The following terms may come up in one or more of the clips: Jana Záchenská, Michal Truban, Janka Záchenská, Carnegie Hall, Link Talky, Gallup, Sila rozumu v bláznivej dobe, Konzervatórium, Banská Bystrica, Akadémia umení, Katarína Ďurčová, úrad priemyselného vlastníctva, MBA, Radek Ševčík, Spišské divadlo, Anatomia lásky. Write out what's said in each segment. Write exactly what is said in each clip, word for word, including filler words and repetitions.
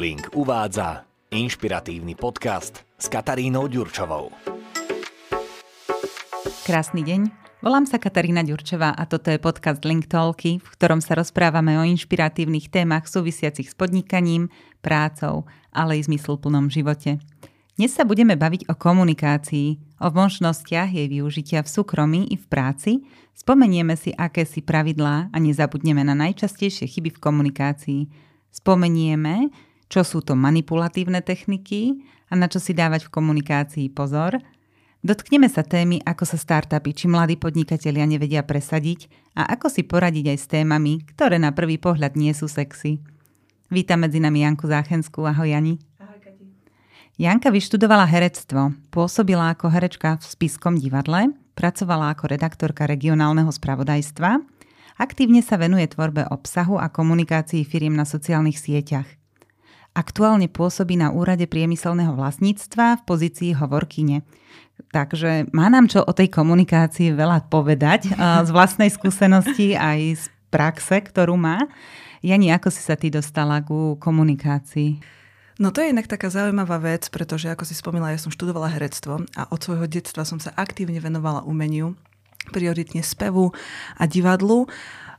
Link uvádza inšpiratívny podcast s Katarínou Ďurčovou. Krásny deň. Volám sa Katarína Ďurčová a toto je podcast Link Talky, v ktorom sa rozprávame o inšpiratívnych témach súvisiacich s podnikaním, prácou, ale i zmysluplnom živote. Dnes sa budeme baviť o komunikácii, o možnostiach jej využitia v súkromí i v práci, spomenieme si akési pravidlá a nezabudneme na najčastejšie chyby v komunikácii. Spomenieme, čo sú to manipulatívne techniky a na čo si dávať v komunikácii pozor. Dotkneme sa témy, ako sa startupy či mladí podnikatelia nevedia presadiť a ako si poradiť aj s témami, ktoré na prvý pohľad nie sú sexy. Vítam medzi nami Janku Záchenskú. Ahoj, Jani. Ahoj, Kati. Janka vyštudovala herectvo, pôsobila ako herečka v Spišskom divadle, pracovala ako redaktorka regionálneho spravodajstva, aktívne sa venuje tvorbe obsahu a komunikácii firiem na sociálnych sieťach. Aktuálne pôsobí na úrade priemyselného vlastníctva v pozícii hovorkyne. Takže má nám čo o tej komunikácii veľa povedať z vlastnej skúsenosti aj z praxe, ktorú má. Jani, ako si sa ty dostala ku komunikácii? No to je inak taká zaujímavá vec, pretože ako si spomínala, ja som študovala herectvo a od svojho detstva som sa aktívne venovala umeniu, prioritne spevu a divadlu.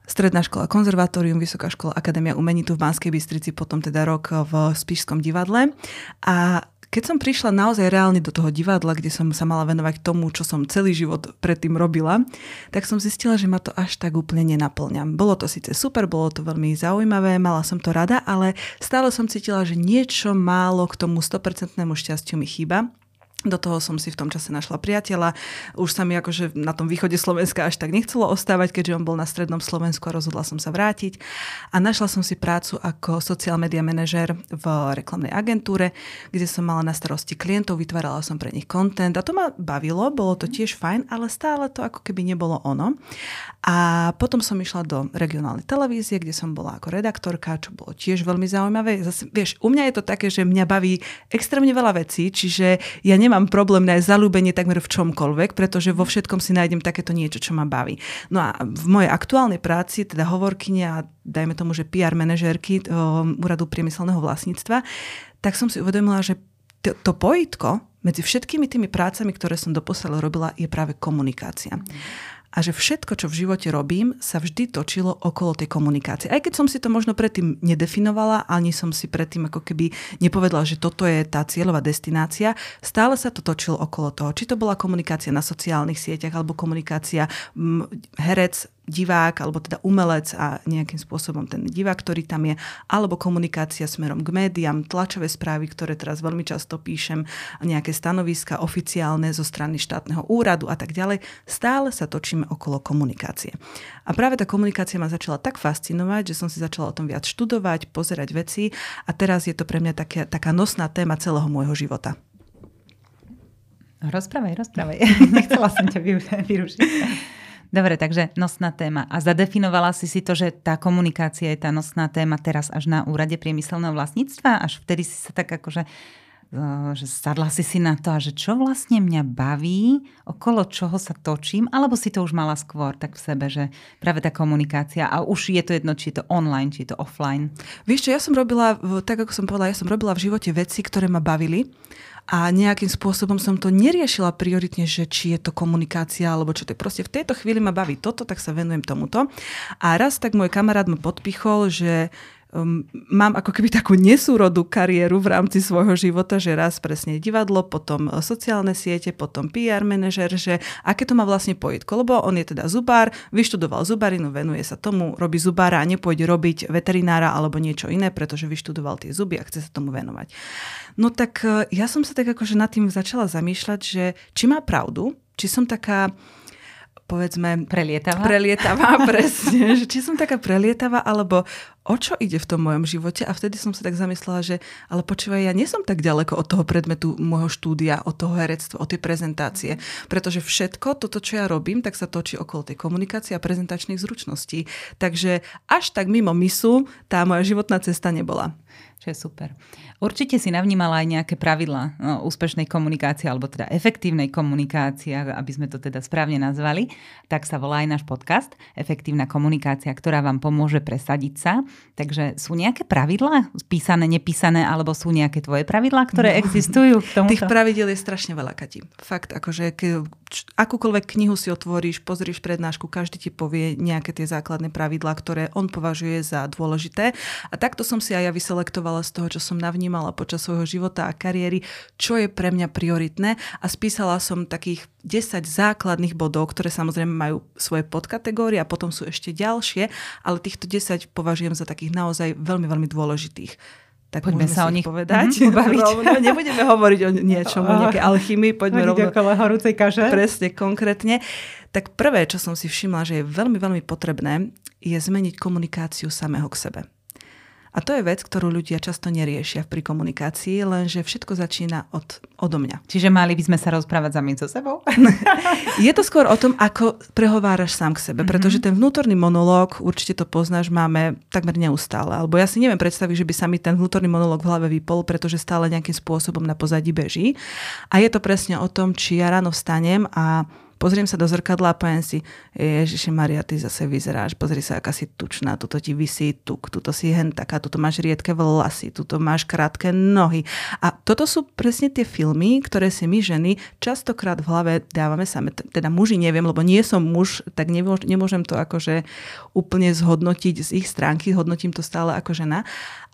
Stredná škola Konzervatórium, Vysoká škola Akadémia umení tu v Banskej Bystrici, potom teda rok v Spišskom divadle. A keď som prišla naozaj reálne do toho divadla, kde som sa mala venovať tomu, čo som celý život predtým robila, tak som zistila, že ma to až tak úplne nenaplňa. Bolo to síce super, bolo to veľmi zaujímavé, mala som to rada, ale stále som cítila, že niečo málo k tomu sto percent šťastiu mi chýba. Do toho som si v tom čase našla priateľa. Už sa mi akože na tom východe Slovenska až tak nechcelo ostávať, keďže on bol na strednom Slovensku a rozhodla som sa vrátiť. A našla som si prácu ako social media manažer v reklamnej agentúre, kde som mala na starosti klientov, vytvárala som pre nich content a to ma bavilo, bolo to tiež fajn, ale stále to ako keby nebolo ono. A potom som išla do regionálnej televízie, kde som bola ako redaktorka, čo bolo tiež veľmi zaujímavé. Zase, vieš, u mňa je to také, že mňa baví extrémne veľa vecí, čiže ja nemám Mám problém nájsť zaľúbenie takmer v čomkoľvek, pretože vo všetkom si nájdem takéto niečo, čo ma baví. No a v mojej aktuálnej práci, teda hovorkyne a dajme tomu, že pé er manažérky úradu priemyselného vlastníctva, tak som si uvedomila, že to, to pojitko medzi všetkými tými prácami, ktoré som doposiaľ robila, je práve komunikácia. A že všetko, čo v živote robím, sa vždy točilo okolo tej komunikácie. Aj keď som si to možno predtým nedefinovala, ani som si predtým ako keby nepovedala, že toto je tá cieľová destinácia, stále sa to točilo okolo toho. Či to bola komunikácia na sociálnych sieťach, alebo komunikácia hm, herec, divák, alebo teda umelec a nejakým spôsobom ten divák, ktorý tam je, alebo komunikácia smerom k médiám, tlačové správy, ktoré teraz veľmi často píšem, nejaké stanoviska oficiálne zo strany štátneho úradu a tak ďalej. Stále sa točíme okolo komunikácie. A práve tá komunikácia ma začala tak fascinovať, že som si začala o tom viac študovať, pozerať veci a teraz je to pre mňa taká, taká nosná téma celého môjho života. Rozprávaj, rozprávaj. Nechcela som ťa vyrušiť. Dobre, takže nosná téma. A zadefinovala si si to, že tá komunikácia je tá nosná téma teraz až na úrade priemyselného vlastníctva? Až vtedy si sa tak akože že sadla si si na to a že čo vlastne mňa baví, okolo čoho sa točím, alebo si to už mala skôr tak v sebe, že práve tá komunikácia a už je to jedno, či je to online, či je to offline. Vieš čo, ja som robila, tak ako som povedala, ja som robila v živote veci, ktoré ma bavili. A nejakým spôsobom som to neriešila prioritne, že či je to komunikácia, alebo čo to je. Proste v tejto chvíli ma baví toto, tak sa venujem tomuto. A raz tak môj kamarát ma podpichol, že um, mám ako keby takú nesúrodú kariéru v rámci svojho života, že raz presne divadlo, potom sociálne siete, potom pé er manažer, že aké to má vlastne pojitko. Lebo on je teda zubár, vyštudoval zubarinu, venuje sa tomu, robí zubára a nepôjde robiť veterinára alebo niečo iné, pretože vyštudoval tie zuby a chce sa tomu venovať. No tak ja som sa tak akože nad tým začala zamýšľať, že či má pravdu, či som taká, povedzme, prelietavá, prelietavá presne, že či som taká prelietavá, alebo o čo ide v tom mojom živote. A vtedy som sa tak zamyslela, že ale počúvaj, ja nie som tak ďaleko od toho predmetu môjho štúdia, od toho herectva, od tej prezentácie, pretože všetko toto, čo ja robím, tak sa točí okolo tej komunikácie a prezentačných zručností. Takže až tak mimo misu tá moja životná cesta nebola. Čo je super. Určite si navnímala aj nejaké pravidlá no, úspešnej komunikácie, alebo teda efektívnej komunikácie, aby sme to teda správne nazvali. Tak sa volá aj náš podcast Efektívna komunikácia, ktorá vám pomôže presadiť sa. Takže sú nejaké pravidlá? Písané, nepísané, alebo sú nejaké tvoje pravidlá, ktoré no. existujú v tomto? Tých pravidiel je strašne veľa, Kati. Fakt, akože ke, č, akúkoľvek knihu si otvoríš, pozrieš prednášku, každý ti povie nejaké tie základné pravidlá, ktoré on považuje za dôležité. A takto som si aj ja vyselektovala z toho, čo som navnímala počas svojho života a kariéry, čo je pre mňa prioritné, a spísala som takých desať základných bodov, ktoré samozrejme majú svoje podkategórie a potom sú ešte ďalšie, ale týchto desať považujem za takých naozaj veľmi, veľmi dôležitých. Tak poďme sa o nich povedať. Mm-hmm, nebudeme hovoriť o niečom, o nejakej alchymii, poďme rovno okolo horúcej kaše. Presne, konkrétne. Tak prvé, čo som si všimla, že je veľmi, veľmi potrebné, je zmeniť komunikáciu samého k sebe. A to je vec, ktorú ľudia často neriešia pri komunikácii, lenže všetko začína od, odo mňa. Čiže mali by sme sa rozprávať sami so sebou? Je to skôr o tom, ako prehováraš sám k sebe, pretože ten vnútorný monológ, určite to poznáš, máme takmer neustále. Alebo ja si neviem predstaviť, že by sa mi ten vnútorný monológ v hlave vypol, pretože stále nejakým spôsobom na pozadí beží. A je to presne o tom, či ja ráno vstanem a pozriem sa do zrkadla a poviem si, Ježiši Maria, ty zase vyzeráš, pozri sa, aká si tučná, tuto ti visí tuk, tuto si hen taká, tuto máš riedke vlasy, tuto máš krátke nohy. A toto sú presne tie filmy, ktoré si my ženy častokrát v hlave dávame same. Teda muži neviem, lebo nie som muž, tak nemôžem to akože úplne zhodnotiť z ich stránky, hodnotím to stále ako žena.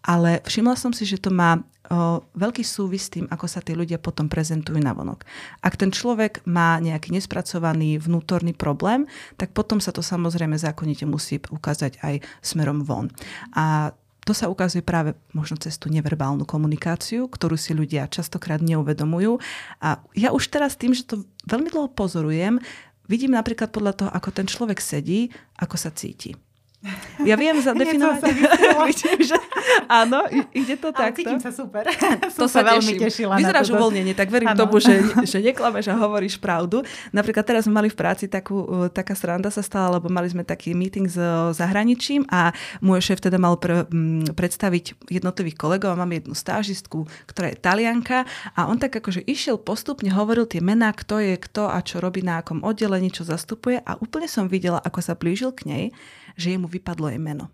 Ale všimla som si, že to má O, veľký súvis s tým, ako sa tí ľudia potom prezentujú navonok. Ak ten človek má nejaký nespracovaný vnútorný problém, tak potom sa to samozrejme zákonite musí ukázať aj smerom von. A to sa ukazuje práve možno cez tú neverbálnu komunikáciu, ktorú si ľudia častokrát neuvedomujú. A ja už teraz tým, že to veľmi dlho pozorujem, vidím napríklad podľa toho, ako ten človek sedí, ako sa cíti. Ja viem zadefinovať. Vidím, že áno, ide to takto. Ale cítim sa super. To super, sa veľmi tešila. Vyzeráš uvoľnenie, tak verím ano. Tomu, že, že neklameš a hovoríš pravdu. Napríklad teraz sme mali v práci takú, taká sranda sa stala, lebo mali sme taký meeting s zahraničím a môj šéf teda mal pre, m, predstaviť jednotlivých kolegov a máme jednu stážistku, ktorá je Talianka, a on tak akože išiel postupne, hovoril tie mená, kto je kto a čo robí na akom oddelení, čo zastupuje, a úplne som videla, ako sa blížil k nej, že jemu vypadlo jej meno.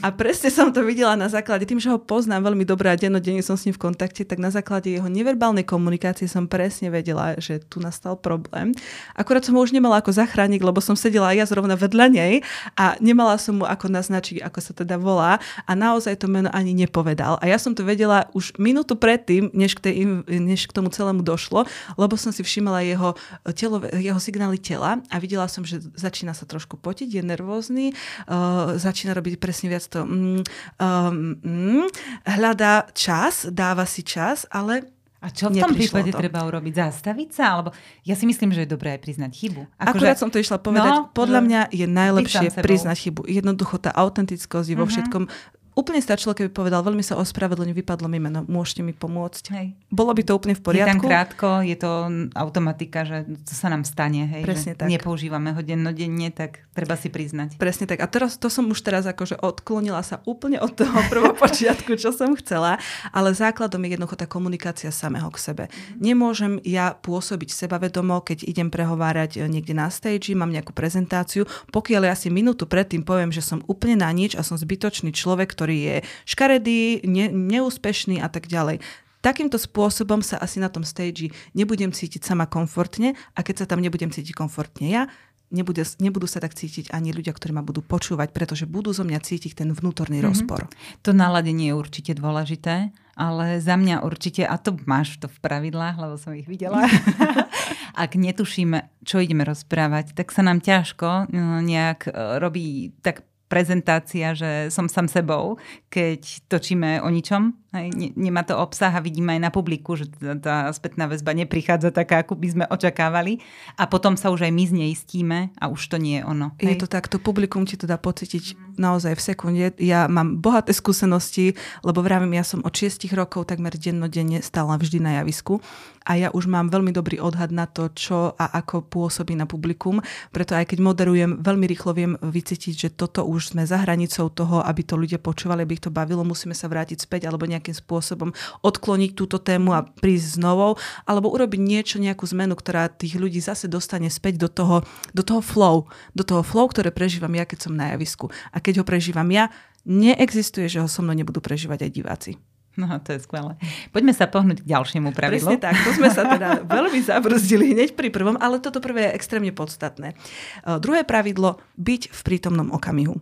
A presne som to videla na základe, tým, že ho poznám veľmi dobre a dennodenne som s ním v kontakte, tak na základe jeho neverbálnej komunikácie som presne vedela, že tu nastal problém. Akurát som ho už nemala ako zachrániť, lebo som sedela aj ja zrovna vedľa nej a nemala som mu ako naznačiť, ako sa teda volá, a naozaj to meno ani nepovedal. A ja som to vedela už minútu predtým, než k, tej, než k tomu celému došlo, lebo som si všimala jeho, telo, jeho signály tela a videla som, že začína sa trošku potiť, je nervózny, uh, začína robiť presne viac to mm, um, mm, hľadá čas, dáva si čas, ale a čo v tom prípade to treba urobiť? Zastaviť sa? Alebo ja si myslím, že je dobré aj priznať chybu. Ako Akurát že... som to išla povedať. No, podľa mňa je najlepšie priznať chybu. Jednoducho tá autentickosť je vo všetkom. Úplne stačilo, keby povedal, veľmi sa ospravedlňujem, vypadlo mi meno, môžete mi pomôcť. Hej. Bolo by to úplne v poriadku. Je tam krátko, je to automatika, že to sa nám stane, hej, presne že tak. Nepoužívame ho dennodenne, tak treba si priznať. Presne tak. A teraz, to som už teraz akože odklonila sa úplne od toho prvopočiatku, čo som chcela, ale základom je jednoducho tá komunikácia samého k sebe. Nemôžem ja pôsobiť sebavedomo, keď idem prehovárať niekde na stage, mám nejakú prezentáciu, pokiaľ ja si minútu predtým poviem, že som úplne na nič a som zbytočný človek, ktorý je škaredý, ne, neúspešný a tak ďalej. Takýmto spôsobom sa asi na tom stage nebudem cítiť sama komfortne, a keď sa tam nebudem cítiť komfortne ja, nebudú, nebudú sa tak cítiť ani ľudia, ktorí ma budú počúvať, pretože budú zo mňa cítiť ten vnútorný mm-hmm. rozpor. To naladenie je určite dôležité, ale za mňa určite, a to máš to v pravidlách, lebo som ich videla, ak netušíme, čo ideme rozprávať, tak sa nám ťažko nejak robí tak prezentácia, že som sám sebou, keď točíme o ničom. Nemá to obsah a vidíme aj na publiku, že tá spätná väzba neprichádza taká, ako by sme očakávali. A potom sa už aj my zneistíme a už to nie je ono. Je to takto, publikum ti to dá pocítiť naozaj v sekunde. Ja mám bohaté skúsenosti, lebo vravím, ja som od šiestich rokov takmer dennodenne stála vždy na javisku. A ja už mám veľmi dobrý odhad na to, čo a ako pôsobí na publikum. Preto aj keď moderujem, veľmi rýchlo viem vycítiť, že toto už sme za hranicou toho, aby to ľudia počúvali, aby ich to bavilo, musíme sa vrátiť späť alebo nejakým spôsobom odkloniť túto tému a prísť s novou, alebo urobiť niečo, nejakú zmenu, ktorá tých ľudí zase dostane späť do toho, do toho flow, do toho flow, ktoré prežívam ja, keď som na javisku. A keď ho prežívam ja, neexistuje, že ho so mnou nebudú prežívať aj diváci. No, to je skvelé. Poďme sa pohnúť k ďalšiemu pravidlu. Presne tak, to sme sa teda veľmi zabrzdili hneď pri prvom, ale toto prvé je extrémne podstatné. Druhé pravidlo, byť v prítomnom okamihu.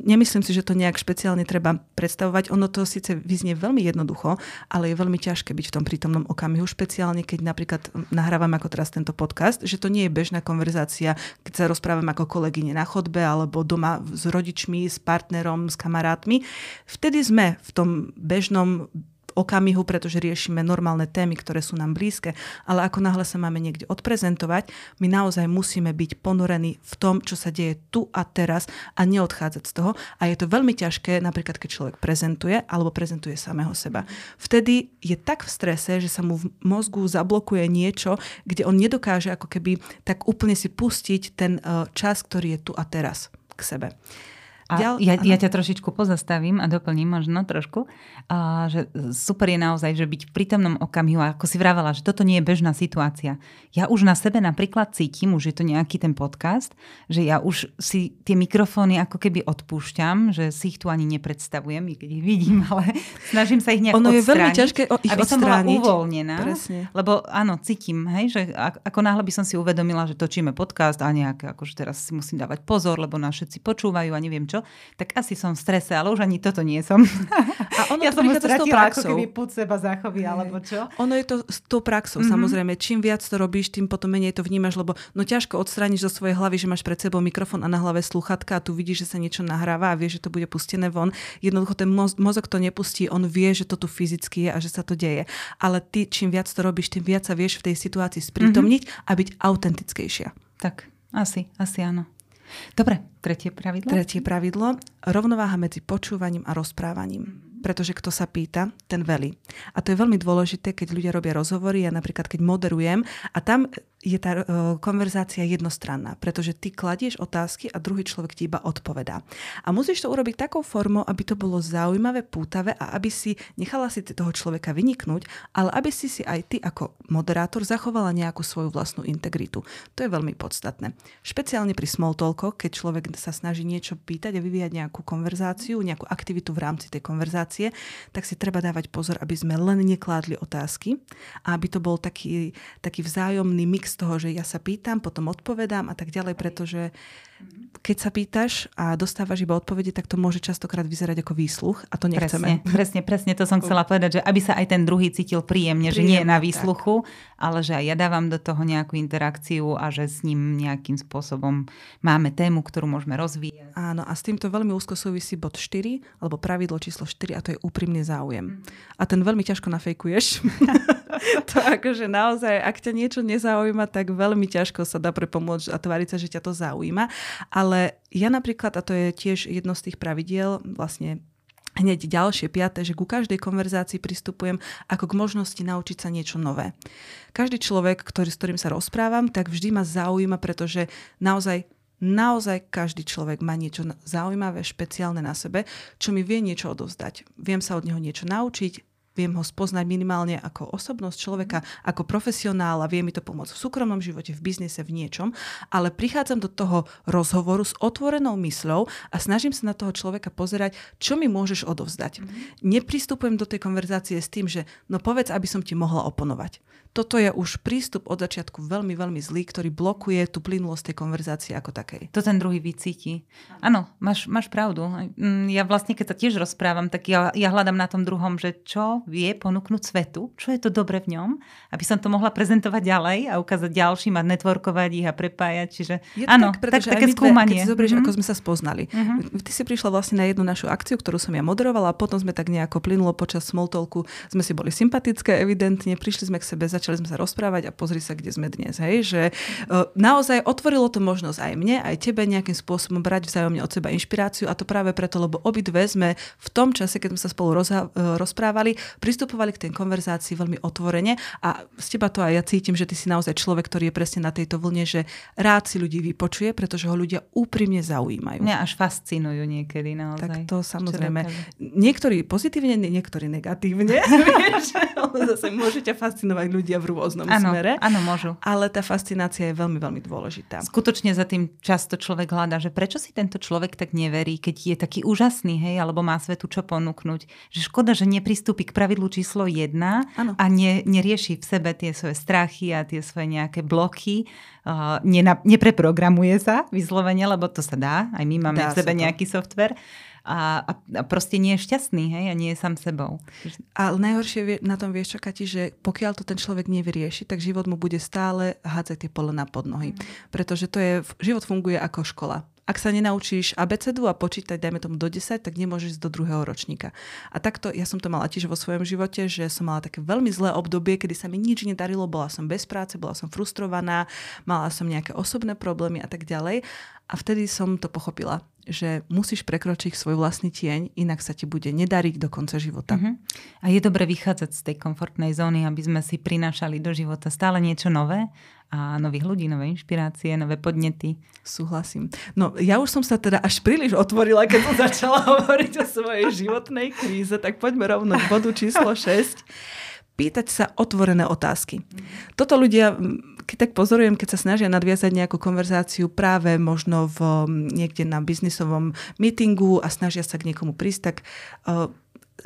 Nemyslím si, že to nejak špeciálne treba predstavovať. Ono to síce vyznie veľmi jednoducho, ale je veľmi ťažké byť v tom prítomnom okamihu, špeciálne keď napríklad nahrávam ako teraz tento podcast, že to nie je bežná konverzácia, keď sa rozprávam ako kolegyne na chodbe alebo doma s rodičmi, s partnerom, s kamarátmi. Vtedy sme v tom bežnom okamihu, pretože riešime normálne témy, ktoré sú nám blízke, ale ako náhle sa máme niekde odprezentovať, my naozaj musíme byť ponorení v tom, čo sa deje tu a teraz a neodchádzať z toho. A je to veľmi ťažké, napríklad keď človek prezentuje alebo prezentuje samého seba. Vtedy je tak v strese, že sa mu v mozgu zablokuje niečo, kde on nedokáže ako keby tak úplne si pustiť ten čas, ktorý je tu a teraz k sebe. A ja, ja ťa trošičku pozastavím a doplním možno trošku, a že super je naozaj, že byť v prítomnom okamihu, ako si vravala, že toto nie je bežná situácia. Ja už na sebe napríklad cítim, už je to nejaký ten podcast, že ja už si tie mikrofóny ako keby odpúšťam, že si ich tu ani nepredstavujem, keď ich vidím, ale snažím sa ich nejak ono odstrániť. Ono je veľmi ťažké ich aby odstrániť. Aby som bola uvoľnená. Presne. Lebo áno, cítim, hej, že ako náhle by som si uvedomila, že točíme podcast a nejak, akože teraz si musím dávať pozor, lebo nás všetci počúvajú a neviem čo, tak asi som v strese, ale už ani toto nie som. A ono ja som už stratila ako keby púd seba záchovy, alebo čo? Ono je to s tou praxou, mm-hmm. samozrejme. Čím viac to robíš, tým potom menej to vnímaš, lebo no ťažko odstrániš zo svojej hlavy, že máš pred sebou mikrofón a na hlave slúchatka a tu vidíš, že sa niečo nahráva a vieš, že to bude pustené von. Jednoducho ten moz- mozog to nepustí, on vie, že to tu fyzicky je a že sa to deje. Ale ty čím viac to robíš, tým viac sa vieš v tej situácii sprítomniť mm-hmm. a byť autentickejšia. Tak, asi, asi áno. Dobre, tretie pravidlo. Tretie pravidlo, rovnováha medzi počúvaním a rozprávaním. Pretože kto sa pýta, ten velí. A to je veľmi dôležité, keď ľudia robia rozhovory, ja napríklad keď moderujem a tam je tá uh, konverzácia jednostranná, pretože ty kladieš otázky a druhý človek ti iba odpovedá. A musíš to urobiť takou formou, aby to bolo zaujímavé, pútavé a aby si nechala si toho človeka vyniknúť, ale aby si si aj ty ako moderátor zachovala nejakú svoju vlastnú integritu. To je veľmi podstatné. Špeciálne pri small talku, keď človek sa snaží niečo pýtať a vyvíjať nejakú konverzáciu, nejakú aktivitu v rámci tej konverzácie, tak si treba dávať pozor, aby sme len nekládli otázky a aby to bol taký, taký vzájomný mix toho, že ja sa pýtam, potom odpovedám a tak ďalej, pretože keď sa pýtaš a dostávaš iba odpovede, tak to môže častokrát vyzerať ako výsluch a to nechceme. Presne, presne, presne to som chcela povedať, že aby sa aj ten druhý cítil príjemne, príjemne že nie je na výsluchu, tak. Ale že aj ja dávam do toho nejakú interakciu a že s ním nejakým spôsobom máme tému, ktorú môžeme rozvíjať. Áno, a s týmto veľmi úzko súvisí bod štyri, alebo pravidlo číslo štyri a to je úprimný záujem. A ten veľmi ťažko nafejkuješ. To akože naozaj, ak ťa niečo nezaujíma, tak veľmi ťažko sa dá prepomôcť a tváriť sa, že ťa to zaujíma. Ale ja napríklad, a to je tiež jedno z tých pravidiel, vlastne hneď ďalšie, piaté, že ku každej konverzácii pristupujem ako k možnosti naučiť sa niečo nové. Každý človek, ktorý, s ktorým sa rozprávam, tak vždy ma zaujíma, pretože naozaj, naozaj každý človek má niečo zaujímavé, špeciálne na sebe, čo mi vie niečo odovzdať. Viem sa od neho niečo naučiť, viem ho spoznať minimálne ako osobnosť človeka, ako profesionála, vie mi to pomôcť v súkromnom živote, v biznise, v niečom, ale prichádzam do toho rozhovoru s otvorenou mysľou a snažím sa na toho človeka pozerať, čo mi môžeš odovzdať. Mm-hmm. Nepristupujem do tej konverzácie s tým, že no povedz, aby som ti mohla oponovať. Toto je už prístup od začiatku veľmi, veľmi zlý, ktorý blokuje tú plynulosť tej konverzácie ako takej. To ten druhý vycíti. Áno, máš, máš pravdu. Ja vlastne, keď sa tiež rozprávam, tak ja, ja hľadám na tom druhom, že čo vie ponúknuť svetu, čo je to dobre v ňom, aby som to mohla prezentovať ďalej a ukázať ďalším a networkovať ich a prepájať. Čiže áno, tak, tak, také skúmanie. Keď si zoberieš, mm-hmm. ako sme sa spoznali. Mm-hmm. Ty si prišla vlastne na jednu našu akciu, ktorú som ja moderovala a potom sme tak nejako plynulo počas small talku. Sme si boli sympatické, evidentne, prišli sme k sebe, začali sme sa rozprávať a pozri sa, kde sme dnes. Hej? Že naozaj otvorilo to možnosť aj mne, aj tebe nejakým spôsobom brať vzájomne od seba inšpiráciu a to práve preto, lebo obidve sme v tom čase, keď sme sa spolu rozha- rozprávali, pristupovali k tej konverzácii veľmi otvorene a z teba to aj ja cítim, že ty si naozaj človek, ktorý je presne na tejto vlne, že rád si ľudí vypočuje, pretože ho ľudia úprimne zaujímajú. Mňa až fascinujú niekedy naozaj. Tak to samozrejme. Niektorí pozitívne, niektorí negatívne. Zase môže ťa fascinovať ľudia v rôznom ano, smere. Áno, môžu. Ale tá fascinácia je veľmi, veľmi dôležitá. Skutočne za tým často človek hľadá, že prečo si tento človek tak neverí, keď je taký úžasný, hej, alebo má svetu čo ponúknuť. Že škoda, že nepristúpi k pravidlu číslo jedna a ne, nerieši v sebe tie svoje strachy a tie svoje nejaké bloky. Uh, nena, nepreprogramuje sa vyslovene, lebo to sa dá. Aj my máme dá v sebe nejaký softvér. A, a proste nie je šťastný, hej, a nie je sám sebou. A najhoršie na tom vieš, čo, Kati, že pokiaľ to ten človek nevyrieši, tak život mu bude stále hádzať tie polená pod nohy. Pretože to je, život funguje ako škola. Ak sa nenaučíš abecedu a počítať, dajme tomu do desať, tak nemôžeš ísť do druhého ročníka. A takto, ja som to mala tiež vo svojom živote, že som mala také veľmi zlé obdobie, kedy sa mi nič nedarilo, bola som bez práce, bola som frustrovaná, mala som nejaké osobné problémy a tak ďalej. A vtedy som to pochopila, že musíš prekročiť svoj vlastný tieň, inak sa ti bude nedariť do konca života. Uh-huh. A je dobre vychádzať z tej komfortnej zóny, aby sme si prinášali do života stále niečo nové a nových ľudí, nové inšpirácie, nové podnety. Súhlasím. No ja už som sa teda až príliš otvorila, keď som začala hovoriť o svojej životnej kríze, tak poďme rovno k bodu číslo šesť. Pýtať sa otvorené otázky. Toto ľudia... Keď tak pozorujem, keď sa snažia nadviazať nejakú konverzáciu práve možno v, niekde na biznisovom meetingu a snažia sa k niekomu prísť, tak uh,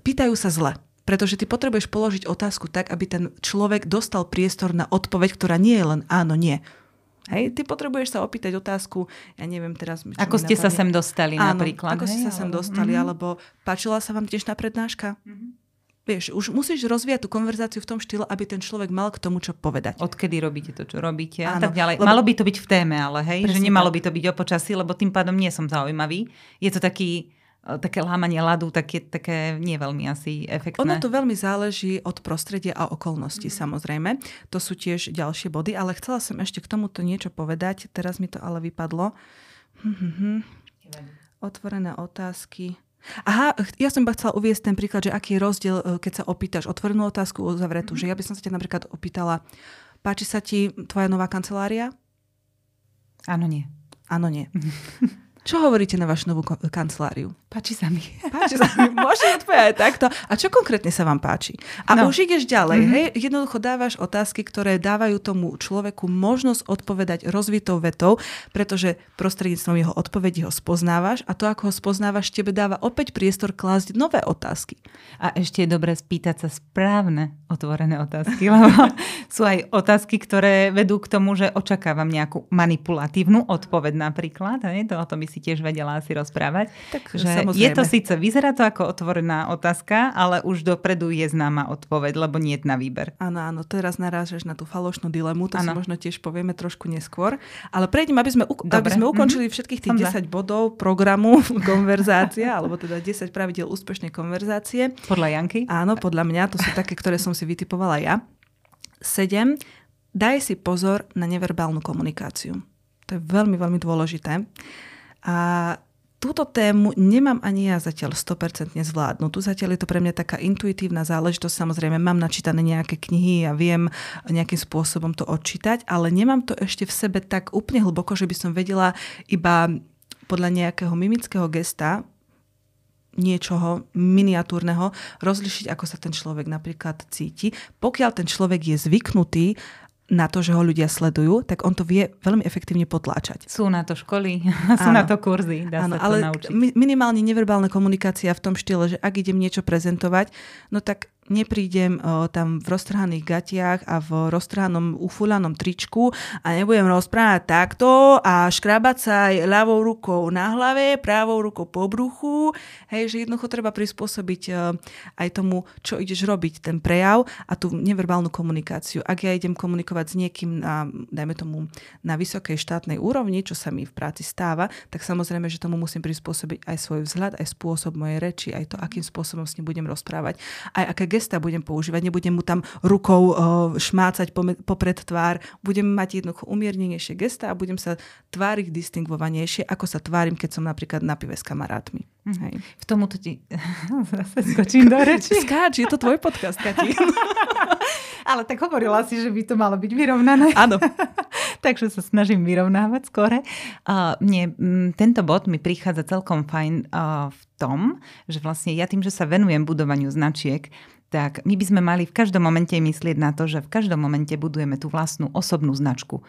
pýtajú sa zle. Pretože ty potrebuješ položiť otázku tak, aby ten človek dostal priestor na odpoveď, ktorá nie je len áno, nie. Hej, ty potrebuješ sa opýtať otázku, ja neviem teraz... Ako ste napadne. Sa sem dostali áno, napríklad. Ako hej, ste sa sem dostali, mm-hmm. alebo páčila sa vám tiež na prednáška? Mm-hmm. Vieš, už musíš rozvíjať tú konverzáciu v tom štýle, aby ten človek mal k tomu čo povedať. Odkedy robíte to, čo robíte a áno, tak ďalej. Lebo... Malo by to byť v téme, ale hej, presne, že nemalo by to byť o počasí, lebo tým pádom nie som zaujímavý. Je to taký také lámanie ľadu, také, také nie veľmi asi efektné. Ono to veľmi záleží od prostredia a okolností, mm. samozrejme. To sú tiež ďalšie body, ale chcela som ešte k tomuto niečo povedať. Teraz mi to ale vypadlo. Mm-hmm. Otvorené otázky... Aha, ja som iba chcela uviesť ten príklad, že aký je rozdiel, keď sa opýtaš otvorenú otázku o uzavretú. Mm-hmm. Že ja by som sa ťa napríklad opýtala, páči sa ti tvoja nová kancelária? Áno, nie. Áno, nie. Čo hovoríte na vašu novú kanceláriu? Páči sa mi. Páči sa mi. Môžem odpovedať takto. A čo konkrétne sa vám páči? A no. už ideš ďalej. Mm-hmm. Hej? Jednoducho dávaš otázky, ktoré dávajú tomu človeku možnosť odpovedať rozvitou vetou, pretože prostredníctvom jeho odpovedí ho spoznávaš a to, ako ho spoznávaš, tebe dáva opäť priestor klásť nové otázky. A ešte je dobré spýtať sa správne otvorené otázky, lebo sú aj otázky, ktoré vedú k tomu, že očakávam nejakú manipulatívnu odpoveď napríklad. Hej? To o tom si tiež vedela asi rozprávať. Tak, je to síce, vyzerá to ako otvorená otázka, ale už dopredu je známa odpoveď, lebo nie je na výber. Áno, áno, teraz narážaš na tú falošnú dilemu, to ano. Si možno tiež povieme trošku neskôr. Ale prejdem, aby sme, aby sme ukončili mm-hmm. všetkých tých Som desať za. bodov programu konverzácia, alebo teda desať pravidiel úspešnej konverzácie. Podľa Janky? Áno, podľa mňa, to sú také, ktoré som si vytipovala ja. sedem. Daj si pozor na neverbálnu komunikáciu. To je veľmi, veľmi dôležité. A túto tému nemám ani ja zatiaľ sto percent zvládnutú. Zatiaľ je to pre mňa taká intuitívna záležitosť. Samozrejme, mám načítané nejaké knihy a viem nejakým spôsobom to odčítať, ale nemám to ešte v sebe tak úplne hlboko, že by som vedela iba podľa nejakého mimického gesta niečoho miniatúrneho rozlišiť, ako sa ten človek napríklad cíti. Pokiaľ ten človek je zvyknutý na to, že ho ľudia sledujú, tak on to vie veľmi efektívne potláčať. Sú na to školy, sú áno. na to kurzy, dá áno, sa to ale naučiť. Minimálne neverbálna komunikácia v tom štýle, že ak idem niečo prezentovať, no tak neprídem o, tam v roztrhaných gatiach a v roztrhanom ufulanom tričku a nebudem rozprávať takto a škrábať sa aj ľavou rukou na hlave, právou rukou po bruchu. Hej, že jednoducho treba prispôsobiť o, aj tomu, čo ideš robiť, ten prejav a tú neverbálnu komunikáciu. Ak ja idem komunikovať s niekým na, dajme tomu, na vysokej štátnej úrovni, čo sa mi v práci stáva, tak samozrejme, že tomu musím prispôsobiť aj svoj vzhľad, aj spôsob mojej reči, aj to, akým spôsobom s ním budem rozprávať, aj aké gesta budem používať, nebudem mu tam rukou šmácať popred tvár, budem mať jednoducho umiernenejšie gesta a budem sa tváriť distingvovanejšie, ako sa tvárim, keď som napríklad na pive s kamarátmi. Mm. Hej. V tomuto ti... Zase skočím do reči. Skáč, je to tvoj podcast, Kati. Ale tak hovorila si, že by to malo byť vyrovnané. Áno. Takže sa snažím vyrovnávať skore. Uh, mne, tento bod mi prichádza celkom fajn uh, v tom, že vlastne ja tým, že sa venujem budovaniu značiek, tak my by sme mali v každom momente myslieť na to, že v každom momente budujeme tú vlastnú osobnú značku.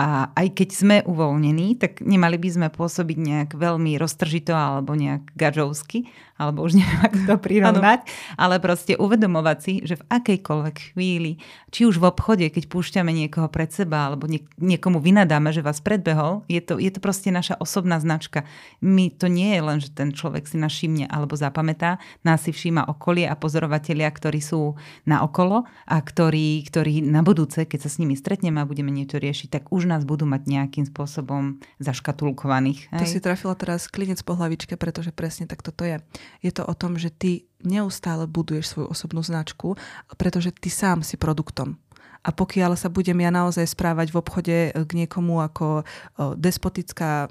A aj keď sme uvoľnení, tak nemali by sme pôsobiť nejak veľmi roztržito alebo nejak gažovsky, alebo už neviem, ako to prirovnať, ale proste uvedomovať si, že v akejkoľvek chvíli, či už v obchode, keď púšťame niekoho pred seba alebo niekomu vynadáme, že vás predbehol, je to, je to proste naša osobná značka. My to nie je len, že ten človek si nás všimne alebo zapamätá, nás si všíma okolie a pozorovatelia, ktorí sú naokolo a ktorí, ktorí na budúce, keď sa s nimi stretneme a budeme niečo riešiť, tak už nás budú mať nejakým spôsobom zaškatulkovaných. Hej? To si trafila teraz klinec po hlavičke, pretože presne tak toto je. Je to o tom, že ty neustále buduješ svoju osobnú značku, pretože ty sám si produktom. A pokiaľ sa budem ja naozaj správať v obchode k niekomu ako despotická,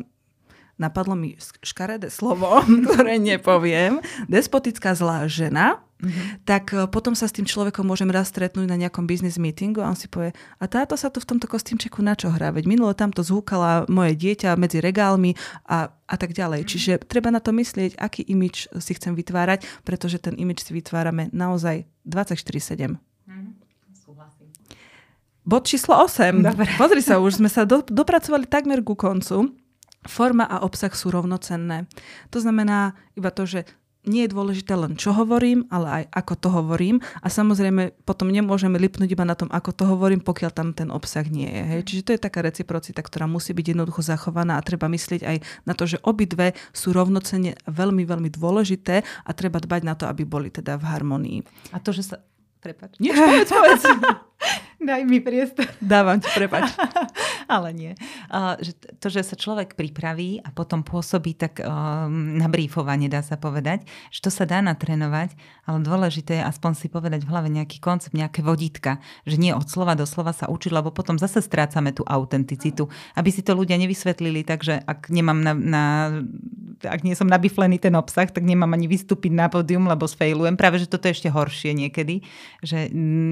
napadlo mi škaredé slovo, ktoré nepoviem, despotická zlá žena, mm-hmm. tak potom sa s tým človekom môžem raz stretnúť na nejakom business meetingu a on si povie, a táto sa tu v tomto kostýmčeku na čo hrá? Veď minulo tam to zhúkala moje dieťa medzi regálmi a, a tak ďalej. Mm-hmm. Čiže treba na to myslieť, aký imidž si chcem vytvárať, pretože ten imidž si vytvárame naozaj dvadsaťštyri sedem. Mm-hmm. Bod číslo osem. Dobre. Pozri sa, už sme sa do, dopracovali takmer ku koncu. Forma a obsah sú rovnocenné. To znamená iba to, že nie je dôležité len čo hovorím, ale aj ako to hovorím. A samozrejme potom nemôžeme lipnúť iba na tom, ako to hovorím, pokiaľ tam ten obsah nie je. Hej. Čiže to je taká reciprocita, ktorá musí byť jednoducho zachovaná a treba myslieť aj na to, že obidve sú rovnocenne veľmi, veľmi dôležité a treba dbať na to, aby boli teda v harmonii. A to, že sa... Prepač. Nie, povedz, povedz. Daj mi priestor. Dávam ti, prepač. Ale nie. Uh, že to, že sa človek pripraví a potom pôsobí tak um, nabrífovanie, dá sa povedať, že to sa dá natrénovať, ale dôležité je aspoň si povedať v hlave nejaký koncept, nejaké vodítka, že nie od slova do slova sa učiť, lebo potom zase strácame tú autenticitu. Aby si to ľudia nevysvetlili, takže ak nemám na, na ak nie som nabiflený ten obsah, tak nemám ani vystúpiť na pódium, lebo sfejlujem. Práve, že toto je ešte horšie niekedy, že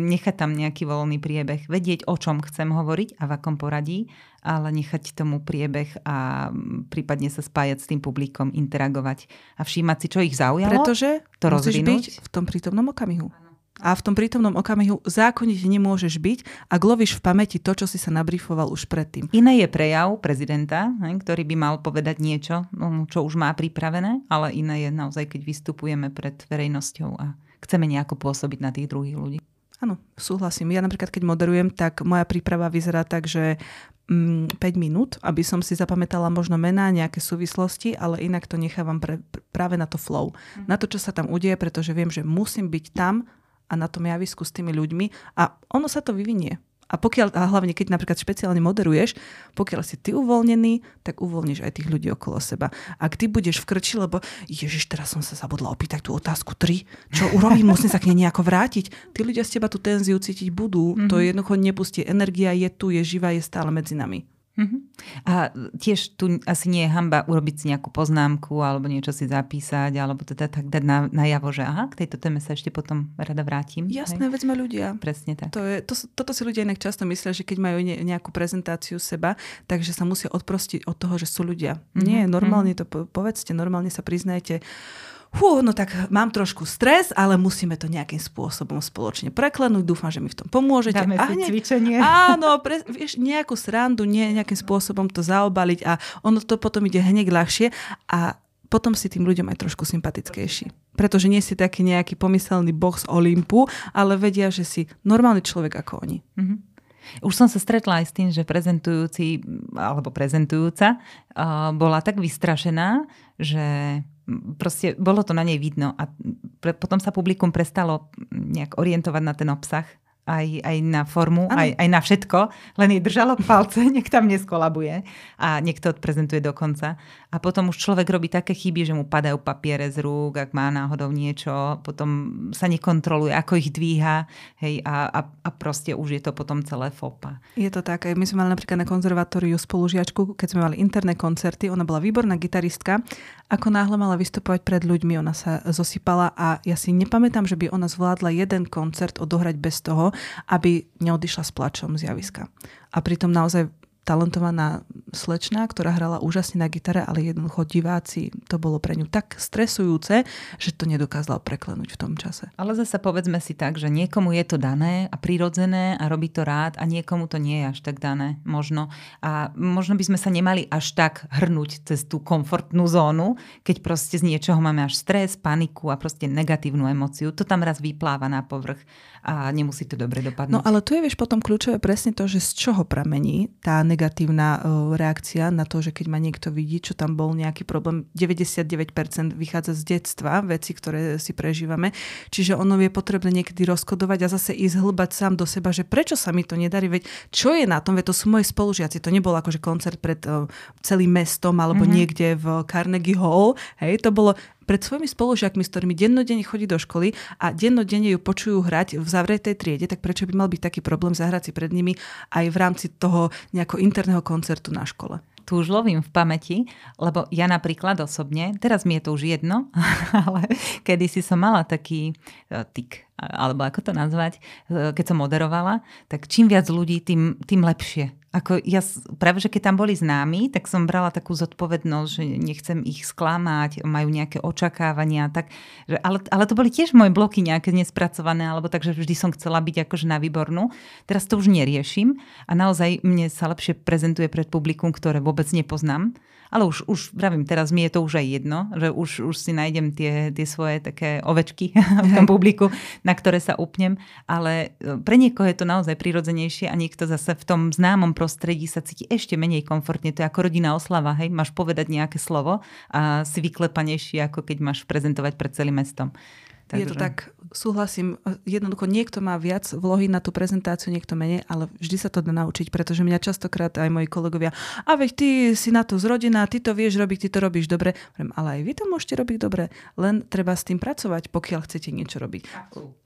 nechať tam nejaký voľný priebeh, vedieť, o čom chcem hovoriť a v akom poradí, ale nechať tomu priebeh a prípadne sa spájať s tým publikom, interagovať a všímať si, čo ich zaujalo. Pretože to musíš rozvinúť. Byť v tom prítomnom okamihu. A v tom prítomnom okamihu zákonite nemôžeš byť, ak lovíš v pamäti to, čo si sa nabrífoval už predtým. Iné je prejav prezidenta, ktorý by mal povedať niečo, čo už má pripravené, ale iné je naozaj, keď vystupujeme pred verejnosťou a chceme nejako pôsobiť na tých druhých ľudí. Áno, súhlasím. Ja napríklad, keď moderujem, tak moja príprava vyzerá tak, že mm, päť minút, aby som si zapamätala možno mená, nejaké súvislosti, ale inak to nechávam pre, práve na to flow. Mhm. Na to, čo sa tam udeje, pretože viem, že musím byť tam a na tom javisku s tými ľuďmi a ono sa to vyvinie. A pokiaľ, a hlavne keď napríklad špeciálne moderuješ, pokiaľ si ty uvoľnený, tak uvoľníš aj tých ľudí okolo seba. Ak ty budeš v krči, lebo ježiš, teraz som sa zabudla opýtať tú otázku tri, čo urobím, musím sa k nej nejako vrátiť. Tí ľudia z teba tú tenziu cítiť budú, mm-hmm. to jednoducho nepustí. Energia je tu, je živá, je stále medzi nami. Mm-hmm. A tiež tu asi nie je hanba urobiť si nejakú poznámku alebo niečo si zapísať, alebo teda tak dať na, na javo, že aha, k tejto téme sa ešte potom rada vrátim. Jasné, veď sme ľudia. Presne tak. To je, to, toto si ľudia inak často myslia, že keď majú ne, nejakú prezentáciu seba, takže sa musia odprostiť od toho, že sú ľudia. Mm-hmm. Nie, normálne to povedzte, normálne sa priznajte. Hú, no tak mám trošku stres, ale musíme to nejakým spôsobom spoločne preklenúť. Dúfam, že mi v tom pomôžete. Dáme si hneď cvičenie. Áno, pre, vieš, nejakú srandu, nie, nejakým spôsobom to zaobaliť a ono to potom ide hneď ľahšie a potom si tým ľuďom aj trošku sympatickejší. Pretože nie si taký nejaký pomyselný boh z Olympu, ale vedia, že si normálny človek ako oni. Mhm. Už som sa stretla aj s tým, že prezentujúci alebo prezentujúca uh, bola tak vystrašená, že proste bolo to na nej vidno a pre, potom sa publikum prestalo nejak orientovať na ten obsah aj, aj na formu, aj, aj na všetko, len jej držalo palce, nech tam neskolabuje a niekto odprezentuje do konca. A potom už človek robí také chyby, že mu padajú papiere z rúk, ak má náhodou niečo, potom sa nekontroluje, ako ich dvíha, hej, a, a, a proste už je to potom celé fopa. Je to tak, my sme mali napríklad na konzervatóriu spolužiačku, keď sme mali interné koncerty, ona bola výborná gitaristka, ako náhle mala vystupovať pred ľuďmi, ona sa zosypala a ja si nepamätám, že by ona zvládla jeden koncert odohrať bez toho, aby neodišla s plačom z javiska. A pritom naozaj talentovaná slečna, ktorá hrala úžasne na gitare, ale jednoducho diváci, to bolo pre ňu tak stresujúce, že to nedokázala preklenúť v tom čase. Ale zasa povedzme si tak, že niekomu je to dané a prirodzené a robí to rád a niekomu to nie je až tak dané, možno. A možno by sme sa nemali až tak hrnúť cez tú komfortnú zónu, keď proste z niečoho máme až stres, paniku a proste negatívnu emóciu. To tam raz vypláva na povrch a nemusí to dobre dopadnúť. No ale tu je, vieš, potom kľúčové presne to, že z čoho pramení tá negatívna reakcia na to, že keď ma niekto vidí, čo tam bol nejaký problém. deväťdesiatdeväť percent vychádza z detstva, veci, ktoré si prežívame. Čiže ono je potrebné niekedy rozkodovať a zase ísť hĺbať sám do seba, že prečo sa mi to nedarí, veď čo je na tom, veď to sú moji spolužiaci. To nebol akože koncert pred celým mestom alebo mm-hmm. niekde v Carnegie Hall. Hej, to bolo pred svojimi spolužiakmi, s ktorými dennodenne chodí do školy a dennodenne ju počujú hrať v zavretej triede, tak prečo by mal byť taký problém zahrať si pred nimi aj v rámci toho nejakého interného koncertu na škole? Tu už lovím v pamäti, lebo ja napríklad osobne, teraz mi je to už jedno, ale kedysi som mala taký tik, alebo ako to nazvať, keď som moderovala, tak čím viac ľudí, tým, tým lepšie. Ako ja, práve, že keď tam boli známi, tak som brala takú zodpovednosť, že nechcem ich sklamať, majú nejaké očakávania. Tak, že, ale, ale to boli tiež moje bloky nejaké nespracované, alebo takže vždy som chcela byť akože na výbornú. Teraz to už neriešim a naozaj mne sa lepšie prezentuje pred publikum, ktoré vôbec nepoznám. Ale už, už vravím, teraz mi je to už aj jedno, že už, už si nájdem tie, tie svoje také ovečky v tom publiku, na ktoré sa upnem. Ale pre niekoho je to naozaj prirodzenejšie a niekto zase v tom známom prostredí sa cíti ešte menej komfortne. To je ako rodinná oslava, hej, máš povedať nejaké slovo a si vyklepanejší, ako keď máš prezentovať pred celým mestom. Takže... Je to tak, súhlasím, jednoducho niekto má viac vlohy na tú prezentáciu, niekto menej, ale vždy sa to dá naučiť, pretože mňa častokrát aj moji kolegovia, a veď ty si na to z rodina, ty to vieš robiť, ty to robíš dobre, ale aj vy to môžete robiť dobre, len treba s tým pracovať, pokiaľ chcete niečo robiť.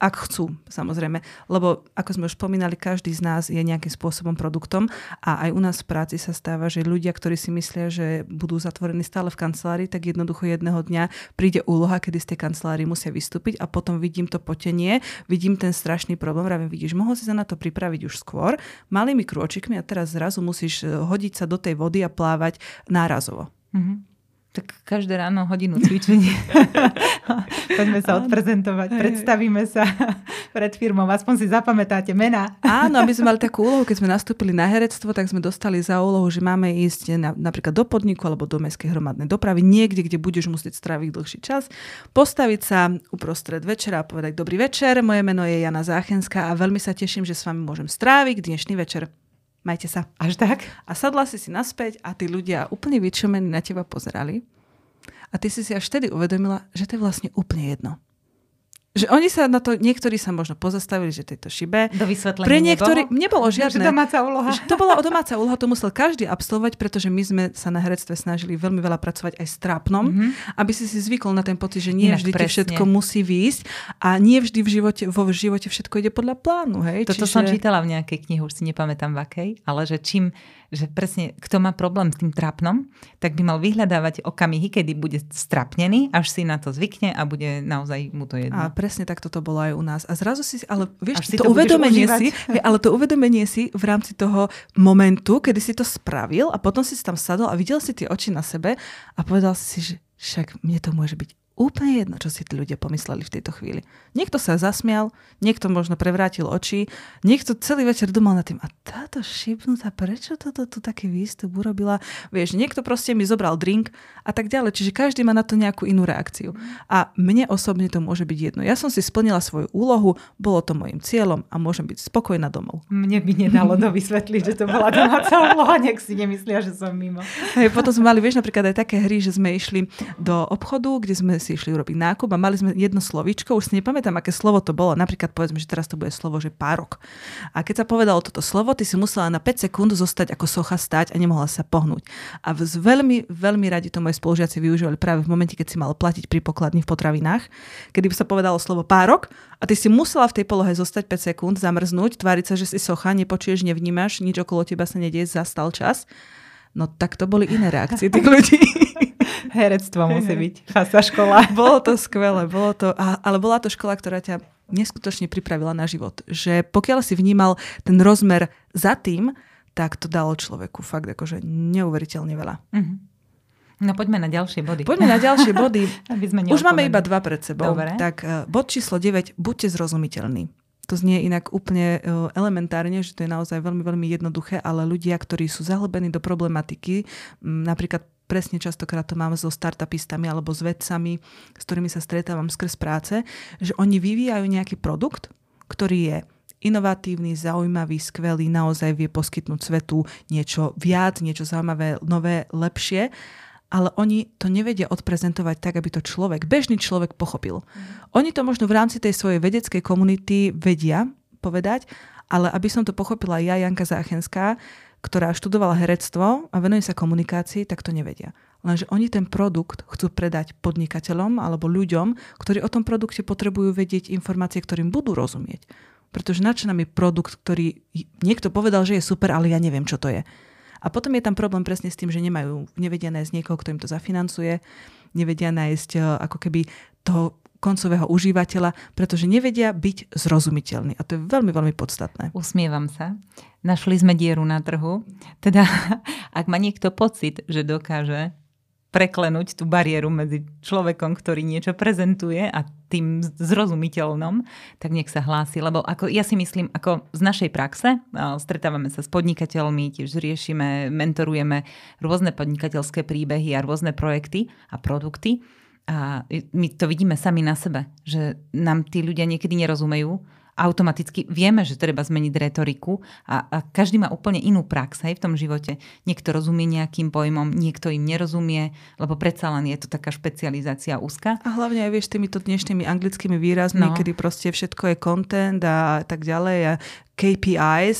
Ak chcú, samozrejme, lebo ako sme už spomínali, každý z nás je nejakým spôsobom produktom a aj u nás v práci sa stáva, že ľudia, ktorí si myslia, že budú zatvorení stále v kancelárii, tak jednoducho jedného dňa príde úloha, kedy z tej kancelárii musia vystúpiť. A potom vidím to potenie, vidím ten strašný problém, vravím, vidíš, mohol si sa na to pripraviť už skôr, malými krôčikmi a teraz zrazu musíš hodiť sa do tej vody a plávať nárazovo. Mm-hmm. Tak každé ráno hodinu cvičenie. Poďme sa odprezentovať, predstavíme sa pred firmou, aspoň si zapamätáte mená. Áno, my sme mali takú úlohu, keď sme nastúpili na herectvo, tak sme dostali za úlohu, že máme ísť na, napríklad do podniku alebo do mestskej hromadnej dopravy, niekde, kde budeš musieť stráviť dlhší čas, postaviť sa uprostred večera a povedať dobrý večer, moje meno je Jana Záchenská a veľmi sa teším, že s vami môžem stráviť dnešný večer. Majte sa. Až tak? A sadla si si naspäť a tí ľudia úplne vyčumení na teba pozerali. A ty si si až vtedy uvedomila, že to je vlastne úplne jedno. Že oni sa na to, niektorí sa možno pozastavili, že tejto šibe. Do vysvetlenia pre niektorí, nebolo? Nebolo žiadne. Domáca úloha. To bola domáca úloha, to musel každý absolvovať, pretože my sme sa na herectve snažili veľmi veľa pracovať aj s trápnom, mm-hmm. aby si si zvykol na ten pocit, že nie Inak vždy ti všetko musí výjsť a nie vždy v živote, vo živote všetko ide podľa plánu. Hej? Toto Čiže... som čítala v nejakej knihe, už si nepamätám v akej, ale že čím... že presne, kto má problém s tým trápnom, tak by mal vyhľadávať okamihy, kedy bude strapnený, až si na to zvykne a bude naozaj mu to jedno. A presne tak toto bolo aj u nás. A zrazu si, ale vieš, si to, to uvedomenie si, ale to uvedomenie si v rámci toho momentu, kedy si to spravil a potom si tam sadol a videl si tie oči na sebe a povedal si, že však mne to môže byť úplne jedno, čo si tí ľudia pomysleli v tejto chvíli. Niekto sa zasmial, niekto možno prevrátil oči, niekto celý večer dúmal nad tým, a táto šibnutá, prečo toto tu taký výstup urobila? Vieš, niekto proste mi zobral drink a tak ďalej. Čiže každý má na to nejakú inú reakciu. A mne osobne to môže byť jedno. Ja som si splnila svoju úlohu, bolo to mojím cieľom a môžem byť spokojná domov. Mne by nedalo dovysvetliť, že to bola domáca úloha, nech si nemyslia, že som mimo. Hej, potom sme mali, vieš, napríklad aj také hry, že sme išli do obchodu, kde sme si išli urobiť nákup a mali sme jedno slovíčko, už si nepamätám, aké slovo to bolo. Napríklad povedzme, že teraz to bude slovo, že párok. A keď sa povedalo toto slovo, ty si musela na päť sekúnd zostať ako socha stáť a nemohla sa pohnúť. A veľmi, veľmi radi to moji spolužiaci využívali práve v momente, keď si mal platiť pri pokladni v potravinách, kedy sa povedalo slovo párok a ty si musela v tej polohe zostať päť sekúnd, zamrznúť, tváriť sa, že si socha, nepočuješ, nevnímaš, nič okolo teba sa nedieje, zastal čas. No tak to boli iné reakcie tých ľudí. Herectvo musí byť. Fasa škola. Bolo to skvelé, bolo to, ale bola to škola, ktorá ťa neskutočne pripravila na život. Že pokiaľ si vnímal ten rozmer za tým, tak to dalo človeku fakt akože neuveriteľne veľa. Mhm. No poďme na ďalšie body. Poďme na ďalšie body. Aby sme neopovedali. Už máme iba dva pred sebou. Dobre. Tak bod číslo deväť. Buďte zrozumiteľní. To znie inak úplne elementárne, že to je naozaj veľmi, veľmi jednoduché, ale ľudia, ktorí sú zahlbení do problematiky, napríklad presne častokrát to mám so startupistami alebo s vedcami, s ktorými sa stretávam skrz práce, že oni vyvíjajú nejaký produkt, ktorý je inovatívny, zaujímavý, skvelý, naozaj vie poskytnúť svetu niečo viac, niečo zaujímavé, nové, lepšie, ale oni to nevedia odprezentovať tak, aby to človek, bežný človek pochopil. Oni to možno v rámci tej svojej vedeckej komunity vedia povedať, ale aby som to pochopila ja, Janka Záchenská, ktorá študovala herectvo a venuje sa komunikácii, tak to nevedia. Lenže oni ten produkt chcú predať podnikateľom alebo ľuďom, ktorí o tom produkte potrebujú vedieť informácie, ktorým budú rozumieť. Pretože načo nám je produkt, ktorý niekto povedal, že je super, ale ja neviem, čo to je. A potom je tam problém presne s tým, že nemajú, nevedia nájsť niekoho, kto im to zafinancuje, nevedia nájsť ako keby toho koncového užívateľa, pretože nevedia byť zrozumiteľní. A to je veľmi, veľmi podstatné. Usmievam sa. Našli sme dieru na trhu. Teda, ak má niekto pocit, že dokáže preklenúť tú bariéru medzi človekom, ktorý niečo prezentuje a tým zrozumiteľnom, tak nech sa hlási. Lebo ako, ja si myslím, ako z našej praxe, stretávame sa s podnikateľmi, tiež riešime, mentorujeme rôzne podnikateľské príbehy a rôzne projekty a produkty. A my to vidíme sami na sebe, že nám tí ľudia niekedy nerozumejú. Automaticky vieme, že treba zmeniť retoriku a, a každý má úplne inú prax aj v tom živote. Niekto rozumie nejakým pojmom, niekto im nerozumie, lebo predsa len je to taká špecializácia úzka. A hlavne aj vieš týmito dnešnými anglickými výrazmi, no. Kedy proste všetko je content a tak ďalej a ká pé í,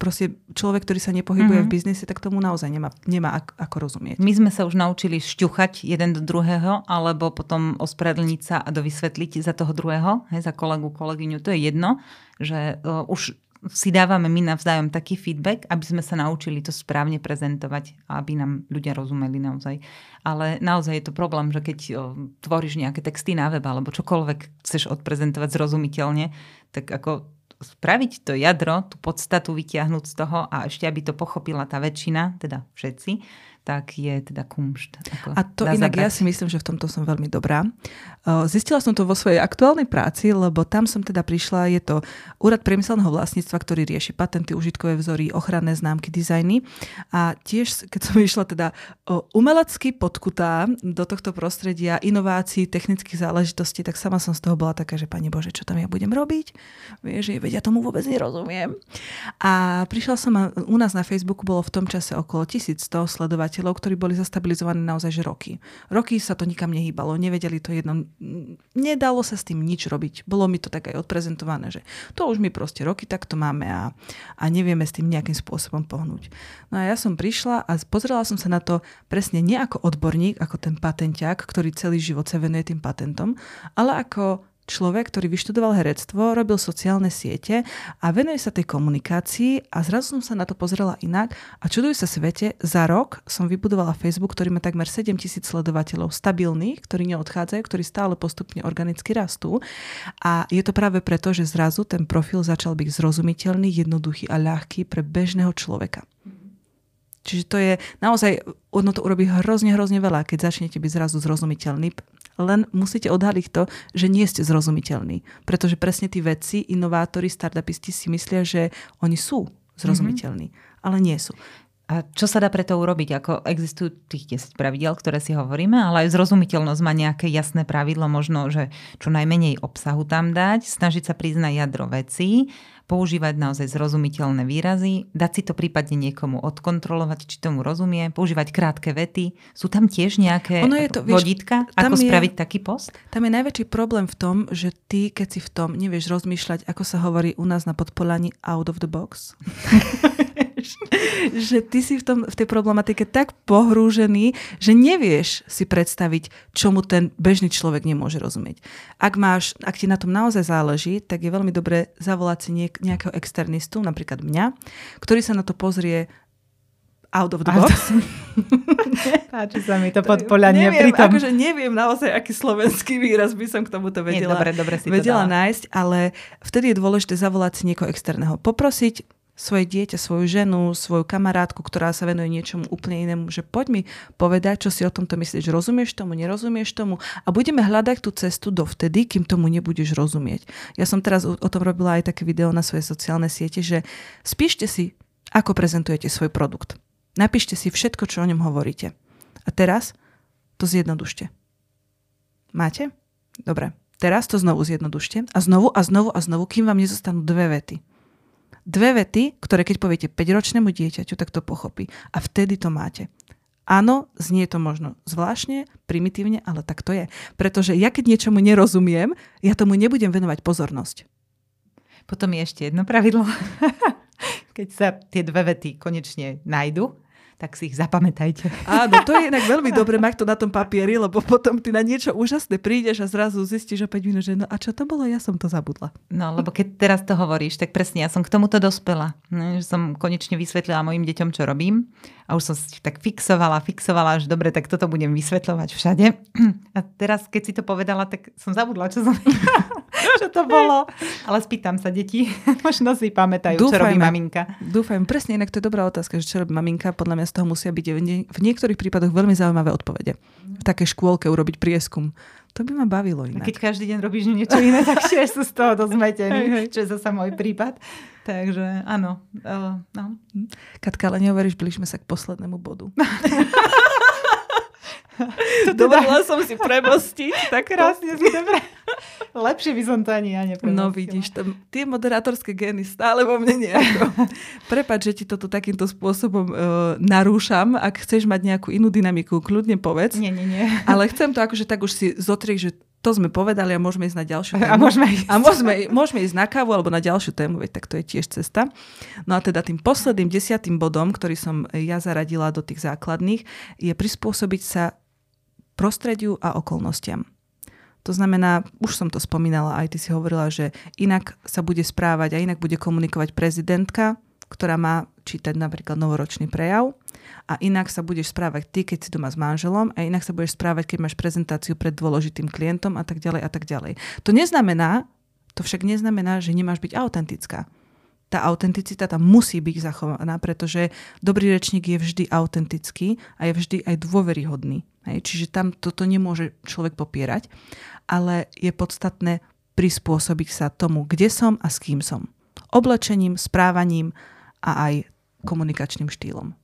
proste človek, ktorý sa nepohybuje mm-hmm. v biznise, tak tomu naozaj nemá, nemá ako rozumieť. My sme sa už naučili šťuchať jeden do druhého alebo potom ospravedlniť sa a dovysvetliť za toho druhého, hej, za kolegu, kolegyňu, to je jedno. Že uh, už si dávame my navzájom taký feedback, aby sme sa naučili to správne prezentovať a aby nám ľudia rozumeli naozaj. Ale naozaj je to problém, že keď uh, tvoríš nejaké texty na web alebo čokoľvek chceš odprezentovať zrozumiteľne, tak ako spraviť to jadro, tú podstatu vytiahnuť z toho a ešte aby to pochopila tá väčšina, teda všetci, tak je teda kumšt. A to inak zabrať. Ja si myslím, že v tomto som veľmi dobrá. Zistila som to vo svojej aktuálnej práci, lebo tam som teda prišla, je to úrad priemyselného vlastníctva, ktorý rieši patenty, užitkové vzory, ochranné známky, dizajny. A tiež, keď som išla teda umelecky podkutá do tohto prostredia inovácií, technických záležitostí, tak sama som z toho bola taká, že pani Bože, čo tam ja budem robiť? Vieš, veď ja tomu vôbec nerozumiem. A prišla som, a u nás na Facebooku bolo v tom čase okolo tisícsto sledovať ktorí boli zastabilizovaní naozaj že roky. Roky sa to nikam nehýbalo, nevedeli to jedno, nedalo sa s tým nič robiť. Bolo mi to tak aj odprezentované, že to už my proste roky takto máme a, a nevieme s tým nejakým spôsobom pohnúť. No a ja som prišla a pozrela som sa na to presne nie ako odborník, ako ten patenťák, ktorý celý život sa venuje tým patentom, ale ako človek, ktorý vyštudoval herectvo, robil sociálne siete a venuje sa tej komunikácii a zrazu som sa na to pozrela inak a čuduj sa svete, za rok som vybudovala Facebook, ktorý má takmer sedemtisíc sledovateľov stabilných, ktorí neodchádzajú, ktorí stále postupne organicky rastú a je to práve preto, že zrazu ten profil začal byť zrozumiteľný, jednoduchý a ľahký pre bežného človeka. Čiže to je naozaj, ono to urobí hrozne, hrozne veľa, keď začnete byť zrazu zrozumiteľný. Len musíte odhaliť to, že nie ste zrozumiteľní. Pretože presne tí vedci, inovátori, startupisti si myslia, že oni sú zrozumiteľní, mm-hmm. ale nie sú. A čo sa dá pre to urobiť? Ako existujú tých desať pravidiel, ktoré si hovoríme, ale aj zrozumiteľnosť má nejaké jasné pravidlo, možno, že čo najmenej obsahu tam dať, snažiť sa priznať jadro vecí, používať naozaj zrozumiteľné výrazy, dať si to prípadne niekomu odkontrolovať, či tomu rozumie, používať krátke vety. Sú tam tiež nejaké vodítka, ako je, spraviť taký post? Tam je najväčší problém v tom, že ty, keď si v tom nevieš rozmýšľať, ako sa hovorí u nás na Podpolani, out of the box. Že ty si v, tom, v tej problematike tak pohrúžený, že nevieš si predstaviť, čomu ten bežný človek nemôže rozumieť. Ak máš, ak ti na tom naozaj záleží, tak je veľmi dobré zavolať si niek- nejakého externistu, napríklad mňa, ktorý sa na to pozrie out of the box. Páči sa mi to Podpoľanie pri tom. Akože neviem naozaj, aký slovenský výraz by som k tomuto vedela, Nie, dobre, dobre si vedela to nájsť, ale vtedy je dôležité zavolať si niekoho externého. Poprosiť svoje dieťa, svoju ženu, svoju kamarátku, ktorá sa venuje niečomu úplne inému, že poď mi povedať, čo si o tomto myslíš, rozumieš tomu, nerozumieš tomu, a budeme hľadať tú cestu dovtedy, kým tomu nebudeš rozumieť. Ja som teraz o tom robila aj také video na svojej sociálnej siete, že spíšte si, ako prezentujete svoj produkt. Napíšte si všetko, čo o ňom hovoríte. A teraz to zjednodušte. Máte? Dobre. Teraz to znovu zjednodušte a znovu a znovu a znovu, kým vám nezostanú dve vety. Dve vety, ktoré keď poviete päťročnému dieťaťu, tak to pochopí. A vtedy to máte. Áno, znie to možno zvláštne, primitívne, ale tak to je. Pretože ja keď niečomu nerozumiem, ja tomu nebudem venovať pozornosť. Potom je ešte jedno pravidlo. Keď sa tie dve vety konečne nájdu, tak si ich zapamätajte. Áno, to je inak veľmi dobre mať to na tom papieri, lebo potom ty na niečo úžasné prídeš a zrazu zistíš o päť minút, že no a čo to bolo, ja som to zabudla. No, lebo keď teraz to hovoríš, tak presne, ja som k tomuto dospela. Že som konečne vysvetlila mojim deťom, čo robím, a už som si tak fixovala, fixovala, že dobre, tak toto budem vysvetľovať všade. A teraz, keď si to povedala, tak som zabudla, čo som... čo to bolo. Ale spýtam sa deti, možno si pamätajú, dúfajme, čo robí maminka. Dúfam, presne, inak to je dobrá otázka, že čo robí maminka, podľa mňa z toho musia byť v niektorých prípadoch veľmi zaujímavé odpovede. V takej škôlke urobiť prieskum. To by ma bavilo inak. A keď každý deň robíš niečo iné, tak tiež sú z toho dozmetení, čo je zasa môj prípad. Takže áno. Uh, no. Katka, ale neuveríš, blížme sa k poslednému bodu. Dovolila som si premostiť. Tak krásne si to pre... Lepšie by som to ani ja nepremostila. No vidíš, to, tie moderátorské gény stále vo mne nejako. Prepáč, že ti toto takýmto spôsobom uh, narúšam. Ak chceš mať nejakú inú dynamiku, kľudne povedz. Nie, nie, nie. Ale chcem to akože tak už si zotrieš, že to sme povedali a môžeme ísť na ďalšiu tému. A môžeme ísť, a môžeme, môžeme ísť na kávu alebo na ďalšiu tému, veď tak to je tiež cesta. No a teda tým posledným desiatým bodom, ktorý som ja zaradila do tých základných, je prispôsobiť sa prostrediu a okolnostiam. To znamená, už som to spomínala, aj ty si hovorila, že inak sa bude správať a inak bude komunikovať prezidentka, ktorá má čítať napríklad novoročný prejav, a inak sa budeš správať ty, keď si doma s manželom, a inak sa budeš správať, keď máš prezentáciu pred dôležitým klientom a tak ďalej a tak ďalej. To neznamená, to však neznamená, že nemáš byť autentická. Tá autenticita tam musí byť zachovaná, pretože dobrý rečník je vždy autentický a je vždy aj dôveryhodný. Hej? Čiže tam toto nemôže človek popierať, ale je podstatné prispôsobiť sa tomu, kde som a s kým som. Oblečením, správaním a aj komunikačným štýlom.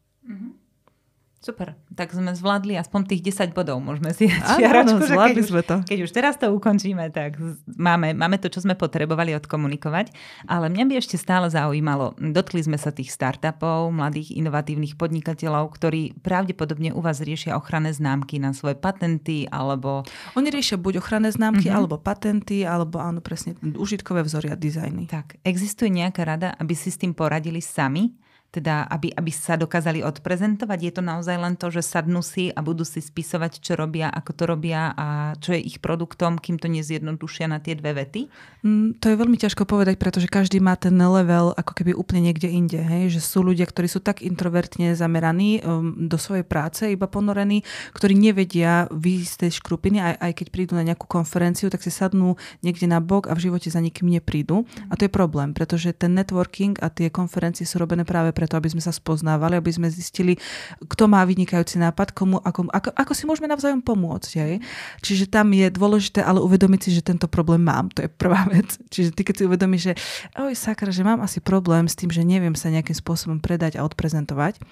Super, tak sme zvládli aspoň tých desať bodov. Môžeme si čiaročku, no, zvládli sme to. Keď už teraz to ukončíme, tak máme, máme to, čo sme potrebovali odkomunikovať. Ale mňa by ešte stále zaujímalo, dotkli sme sa tých startupov, mladých inovatívnych podnikateľov, ktorí pravdepodobne u vás riešia ochranné známky na svoje patenty, alebo... Oni riešia buď ochranné známky, mm-hmm. alebo patenty, alebo áno, presne, užitkové vzory a dizajny. Tak, existuje nejaká rada, aby si s tým poradili sami? Teda, aby, aby sa dokázali odprezentovať? Je to naozaj len to, že sadnú si a budú si spisovať, čo robia, ako to robia a čo je ich produktom, kým to nezjednodušia na tie dve vety? Mm, to je veľmi ťažko povedať, pretože každý má ten level ako keby úplne niekde inde. Hej? Že sú ľudia, ktorí sú tak introvertne zameraní um, do svojej práce, iba ponorení, ktorí nevedia výjsť z tej škrupiny, aj, aj keď prídu na nejakú konferenciu, tak si sadnú niekde na bok a v živote za nikým neprídu. A to je problém, pretože ten networking a tie konferencie sú robené práve pre preto, aby sme sa spoznávali, aby sme zistili, kto má vynikajúci nápad, komu, ako, ako, ako si môžeme navzájom pomôcť. Aj? Čiže tam je dôležité, ale uvedomiť si, že tento problém mám. To je prvá vec. Čiže ty, keď si uvedomíš, že oj, sakra, že mám asi problém s tým, že neviem sa nejakým spôsobom predať a odprezentovať,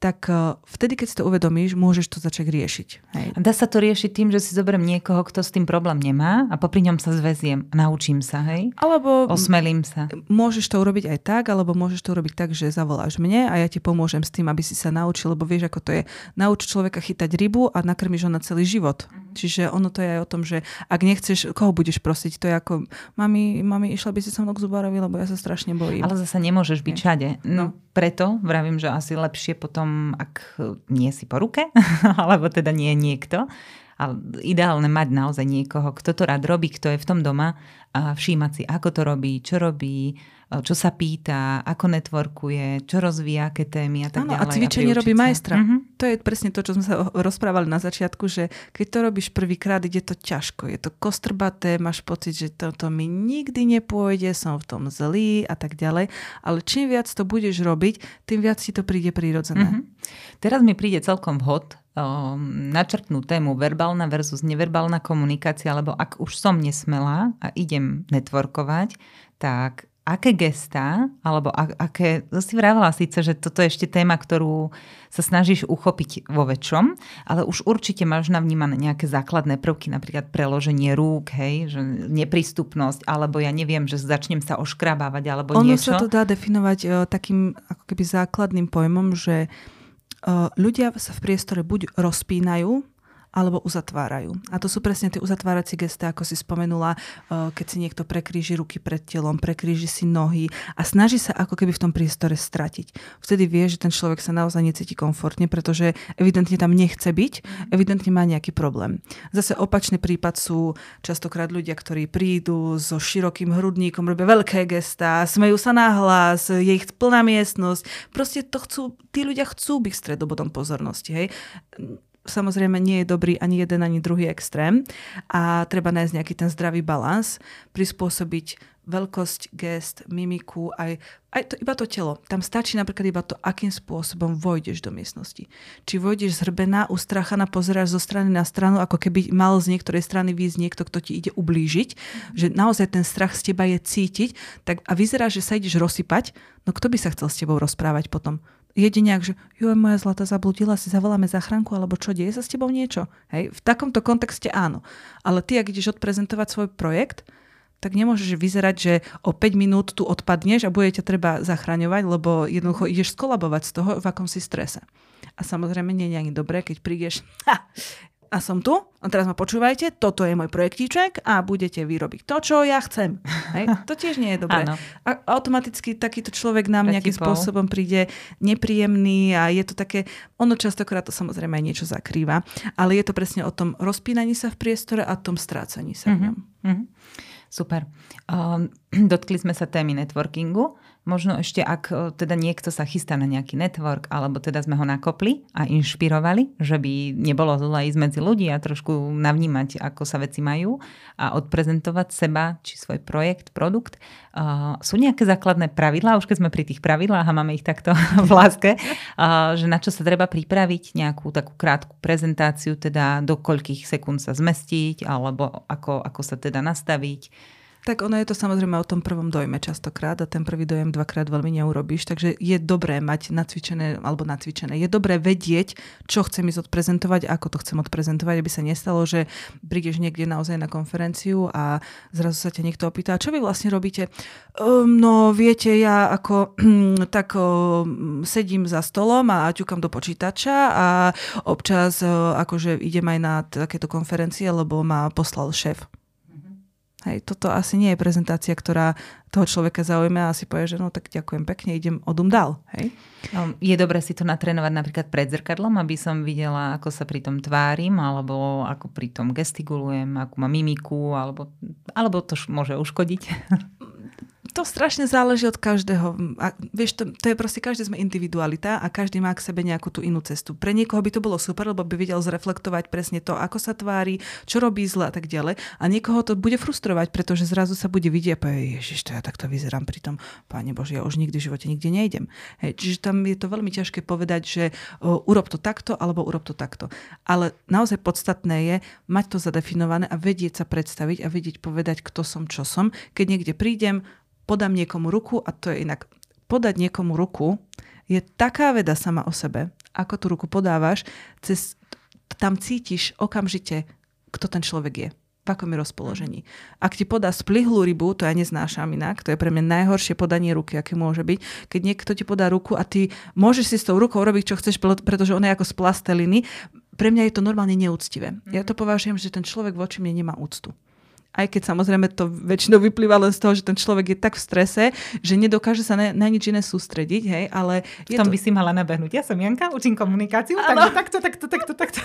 tak vtedy, keď si to uvedomíš, môžeš to začať riešiť. Hej. A dá sa to riešiť tým, že si zoberiem niekoho, kto s tým problém nemá a popri ňom sa zväziem, naučím sa, hej? Alebo osmelím sa. Môžeš to urobiť aj tak, alebo môžeš to urobiť tak, že zavoláš mne a ja ti pomôžem s tým, aby si sa naučil, lebo vieš, ako to je. Nauč človeka chytať rybu a nakrmíš ho na celý život. Mhm. Čiže ono to je aj o tom, že ak nechceš, koho budeš prosiť, to je ako mami, mami, išla by si so mnou k zubárovi, lebo ja sa strašne bojím. Ale zasa nemôžeš byť všade. No. Preto vravím, že asi lepšie potom, ak nie si po ruke, alebo teda nie je niekto. Ale ideálne mať naozaj niekoho, kto to rád robí, kto je v tom doma a všímať si, ako to robí, čo robí, čo sa pýta, ako networkuje, čo rozvíja, aké témy a tak ano, ďalej. A cvičenie robí majstra. Uh-huh. To je presne to, čo sme sa rozprávali na začiatku, že keď to robíš prvýkrát, ide to ťažko. Je to kostrbaté, máš pocit, že toto mi nikdy nepôjde, som v tom zlý a tak ďalej. Ale čím viac to budeš robiť, tým viac ti to príde prírodzené. Uh-huh. Teraz mi príde celkom vhod um, načrtnú tému verbálna versus neverbálna komunikácia, lebo ak už som nesmelá a idem networkovať, tak aké gestá, alebo aké, si vravela síce, že toto je ešte téma, ktorú sa snažíš uchopiť vo väčšom, ale už určite máš navnímané nejaké základné prvky, napríklad preloženie rúk, hej, že neprístupnosť, alebo ja neviem, že začnem sa oškrabávať, alebo ono niečo. Ono sa to dá definovať o, takým ako keby základným pojmom, že o, ľudia sa v priestore buď rozpínajú, alebo uzatvárajú. A to sú presne tie uzatváracie gestá, ako si spomenula, keď si niekto prekríži ruky pred telom, prekríži si nohy a snaží sa ako keby v tom priestore stratiť. Vtedy vie, že ten človek sa naozaj necíti komfortne, pretože evidentne tam nechce byť, evidentne má nejaký problém. Zase opačný prípad sú častokrát ľudia, ktorí prídu so širokým hrudníkom, robia veľké gestá, smejú sa na hlas, je ich plná miestnosť. Proste to chcú, tí ľudia chcú byť stredobodom pozornosti, hej. Samozrejme nie je dobrý ani jeden, ani druhý extrém a treba nájsť nejaký ten zdravý balans, prispôsobiť veľkosť, gest, mimiku, aj, aj to, iba to telo. Tam stačí napríklad iba to, akým spôsobom vojdeš do miestnosti. Či vojdeš zhrbená, ustrachaná, pozeráš zo strany na stranu, ako keby mal z niektorej strany výjsť niekto, kto ti ide ublížiť, že naozaj ten strach z teba je cítiť tak, a vyzerá, že sa ideš rozsypať, no kto by sa chcel s tebou rozprávať potom? Jedine ak, že joj, moja zlata, zabludila si, zavoláme záchranku, alebo čo, deje sa s tebou niečo? Hej, v takomto kontexte áno. Ale ty, ak ideš odprezentovať svoj projekt, tak nemôžeš vyzerať, že o päť minút tu odpadneš a bude ťa treba zachraňovať, lebo jednoducho ideš skolabovať z toho, v akom si strese. A samozrejme nie je ani dobré, keď prídeš ha, a som tu, a teraz ma počúvajte, toto je môj projektíček a budete vyrobiť to, čo ja chcem. Hej? To tiež nie je dobré. Áno. A automaticky takýto človek nám nejakým spôsobom príde nepríjemný a je to také, ono častokrát to samozrejme aj niečo zakrýva, ale je to presne o tom rozpínaní sa v priestore a tom strácaní sa v ňom. Mm-hmm. Super. Um, dotkli sme sa témy networkingu. Možno ešte, ak teda niekto sa chystá na nejaký network, alebo teda sme ho nakopli a inšpirovali, že by nebolo zle ísť medzi ľudí a trošku navnímať, ako sa veci majú a odprezentovať seba, či svoj projekt, produkt. Uh, sú nejaké základné pravidlá, už keď sme pri tých pravidlách a máme ich takto v láske, uh, že na čo sa treba pripraviť, nejakú takú krátku prezentáciu, teda do koľkých sekúnd sa zmestiť, alebo ako, ako sa teda nastaviť. Tak ono je to samozrejme o tom prvom dojme častokrát a ten prvý dojem dvakrát veľmi neurobíš, takže je dobré mať nacvičené alebo nacvičené. Je dobré vedieť, čo chcem ísť odprezentovať, ako to chcem odprezentovať, aby sa nestalo, že prídeš niekde naozaj na konferenciu a zrazu sa ťa niekto opýta, čo vy vlastne robíte? Um, no viete, ja ako tak um, sedím za stolom a ťukam do počítača a občas um, akože idem aj na takéto konferencie, lebo ma poslal šéf. Hej, toto asi nie je prezentácia, ktorá toho človeka zaujme a si povie, že no tak ďakujem pekne, idem odum dál. Hej? Je dobré si to natrénovať napríklad pred zrkadlom, aby som videla, ako sa pri tom tvárim, alebo ako pri tom gestikulujem, akú mám mimiku, alebo, alebo to môže uškodiť. To strašne záleží od každého. A vieš, to, to je proste, každý sme individualita a každý má k sebe nejakú tú inú cestu. Pre niekoho by to bolo super, lebo by vedel zreflektovať presne to, ako sa tvári, čo robí zle a tak ďalej. A niekoho to bude frustrovať, pretože zrazu sa bude vidieť a povie, ježiš, to ja takto vyzerám, pritom, Páne Bože, ja už nikdy v živote nikde nejdem. Hej, čiže tam je to veľmi ťažké povedať, že o, urob to takto alebo urob to takto. Ale naozaj podstatné je mať to zadefinované a vedieť sa predstaviť a vedieť povedať, kto som, čo som, keď niekde prídem, podám niekomu ruku a to je inak. Podať niekomu ruku je taká veda sama o sebe, ako tú ruku podávaš, cez, tam cítiš okamžite, kto ten človek je, v akom je rozpoložení. Ak ti podá splihlú rybu, to ja neznášam inak, to je pre mňa najhoršie podanie ruky, aké môže byť, keď niekto ti podá ruku a ty môžeš si s tou rukou robiť, čo chceš, pretože ona je ako z plasteliny, pre mňa je to normálne neúctivé. Ja to považujem, že ten človek voči mne nemá úctu. Aj keď samozrejme to väčšinou vyplýva len z toho, že ten človek je tak v strese, že nedokáže sa na, na nič iné sústrediť, hej, ale... V tom to... by si mala nabehnúť. Ja som Janka, učím komunikáciu, ano. Takže takto, takto, takto, takto.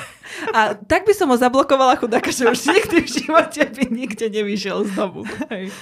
A tak by som ho zablokovala, chudáka, že už nikdy v živote by nikde nevyšiel z domu. Hej.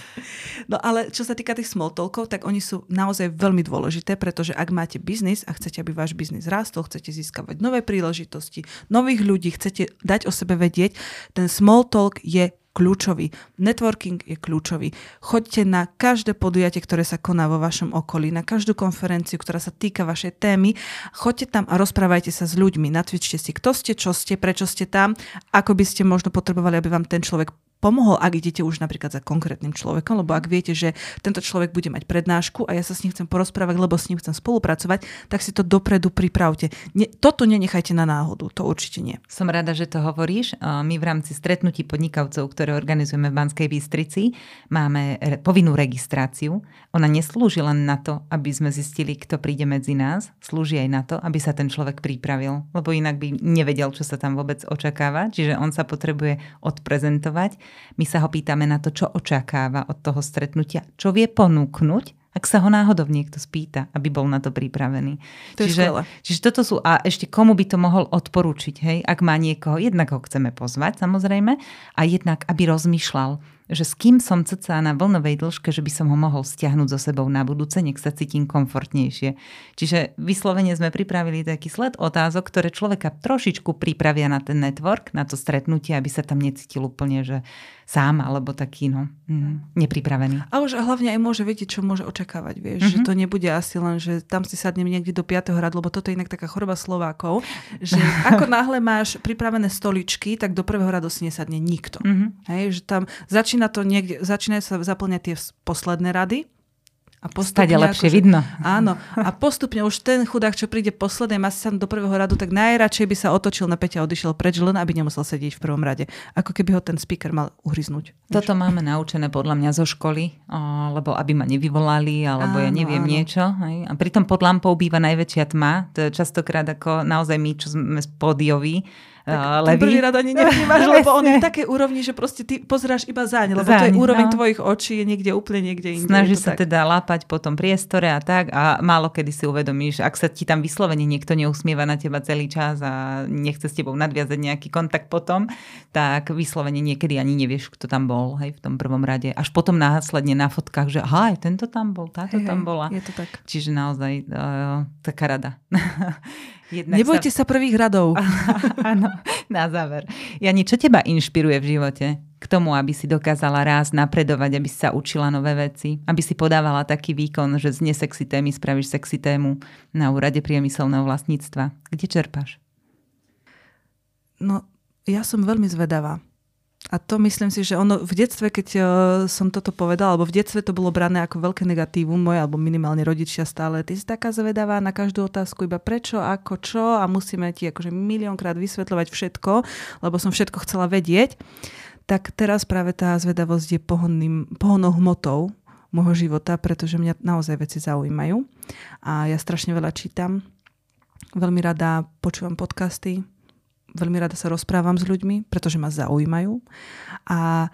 No ale čo sa týka tých small talkov, tak oni sú naozaj veľmi dôležité, pretože ak máte biznis a chcete, aby váš biznis rástol, chcete získavať nové príležitosti, nových ľudí, chcete dať o sebe vedieť, ten small talk je kľúčový. Networking je kľúčový. Choďte na každé podujatie, ktoré sa koná vo vašom okolí, na každú konferenciu, ktorá sa týka vašej témy. Choďte tam a rozprávajte sa s ľuďmi. Natvičte si, kto ste, čo ste, prečo ste tam, ako by ste možno potrebovali, aby vám ten človek pomohol, ak idete už napríklad za konkrétnym človekom, lebo ak viete, že tento človek bude mať prednášku a ja sa s ním chcem porozprávať, lebo s ním chcem spolupracovať, tak si to dopredu pripravte. Ne, toto nenechajte na náhodu, to určite nie. Som rada, že to hovoríš. My v rámci stretnutí podnikavcov, ktoré organizujeme v Banskej Bystrici, máme povinnú registráciu. Ona neslúži len na to, aby sme zistili, kto príde medzi nás, slúži aj na to, aby sa ten človek pripravil, lebo inak by nevedel, čo sa tam vôbec očakáva, čiže on sa potrebuje odprezentovať. My sa ho pýtame na to, čo očakáva od toho stretnutia, čo vie ponúknuť, ak sa ho náhodou niekto spýta, aby bol na to pripravený. To čiže, čiže toto sú, a ešte komu by to mohol odporúčiť, hej, ak má niekoho, jednak ho chceme pozvať, samozrejme, a jednak, aby rozmýšľal, že s kým som cca na vlnovej dĺžke, že by som ho mohol stiahnuť so sebou na budúce, nech sa cítim komfortnejšie. Čiže vyslovene sme pripravili taký sled otázok, ktoré človeka trošičku pripravia na ten network, na to stretnutie, aby sa tam necítil úplne, že sám alebo taký, no, mm, nepripravený. A už hlavne aj môže vedieť, čo môže očakávať, vieš, mm-hmm. že to nebude asi len, že tam si sadnem niekde do piateho radu, lebo toto je inak taká choroba Slovákov, že ako náhle máš pripravené stoličky, tak do prvého radu si nesadne nikto. Mm-hmm. Hej, že tam zač- Začína to niekde, začínajú sa zaplňať tie posledné rady. A postupne, stade lepšie akože, vidno. Áno. A postupne už ten chudák, čo príde poslednej masy do prvého radu, tak najradšej by sa otočil na Peťa a odišiel preč, len aby nemusel sedieť v prvom rade. Ako keby ho ten speaker mal uhryznúť. Toto vieš? Máme naučené podľa mňa zo školy, lebo aby ma nevyvolali, alebo áno, ja neviem áno. niečo. Hej? A pritom pod lampou býva najväčšia tma. To je častokrát ako naozaj my, čo sme pódioví, tak ten prvý rad ani nevnímaš, lebo on je v takej úrovni, že proste ty pozeráš iba zaň, lebo zaň, to je úroveň no. tvojich očí, je niekde úplne niekde inde. Snaží sa tak. teda lápať po tom priestore a tak a málo kedy si uvedomíš, ak sa ti tam vyslovene niekto neusmieva na teba celý čas a nechce s tebou nadviazať nejaký kontakt potom, tak vyslovene niekedy ani nevieš, kto tam bol, hej, v tom prvom rade. Až potom následne na fotkách, že aha, aj tento tam bol, táto hej, tam bola. Je to tak. Čiže naozaj uh, taká rada. Jednak Nebojte sa... sa prvých radov. Áno, na záver. Jani, čo teba inšpiruje v živote? K tomu, aby si dokázala raz napredovať, aby si sa učila nové veci, aby si podávala taký výkon, že z nesexy témy spravíš sexy tému na úrade priemyselného vlastníctva. Kde čerpáš? No, ja som veľmi zvedavá. A to myslím si, že ono v detstve, keď som toto povedala, alebo v detstve to bolo brané ako veľké negatívum moje, alebo minimálne rodičia stále, ty si taká zvedavá na každú otázku, iba prečo, ako, čo a musíme ti akože miliónkrát vysvetľovať všetko, lebo som všetko chcela vedieť. Tak teraz práve tá zvedavosť je pohonným, pohonnou hmotou môjho života, pretože mňa naozaj veci zaujímajú. A ja strašne veľa čítam, veľmi rada počúvam podcasty, veľmi rada sa rozprávam s ľuďmi, pretože ma zaujímajú. A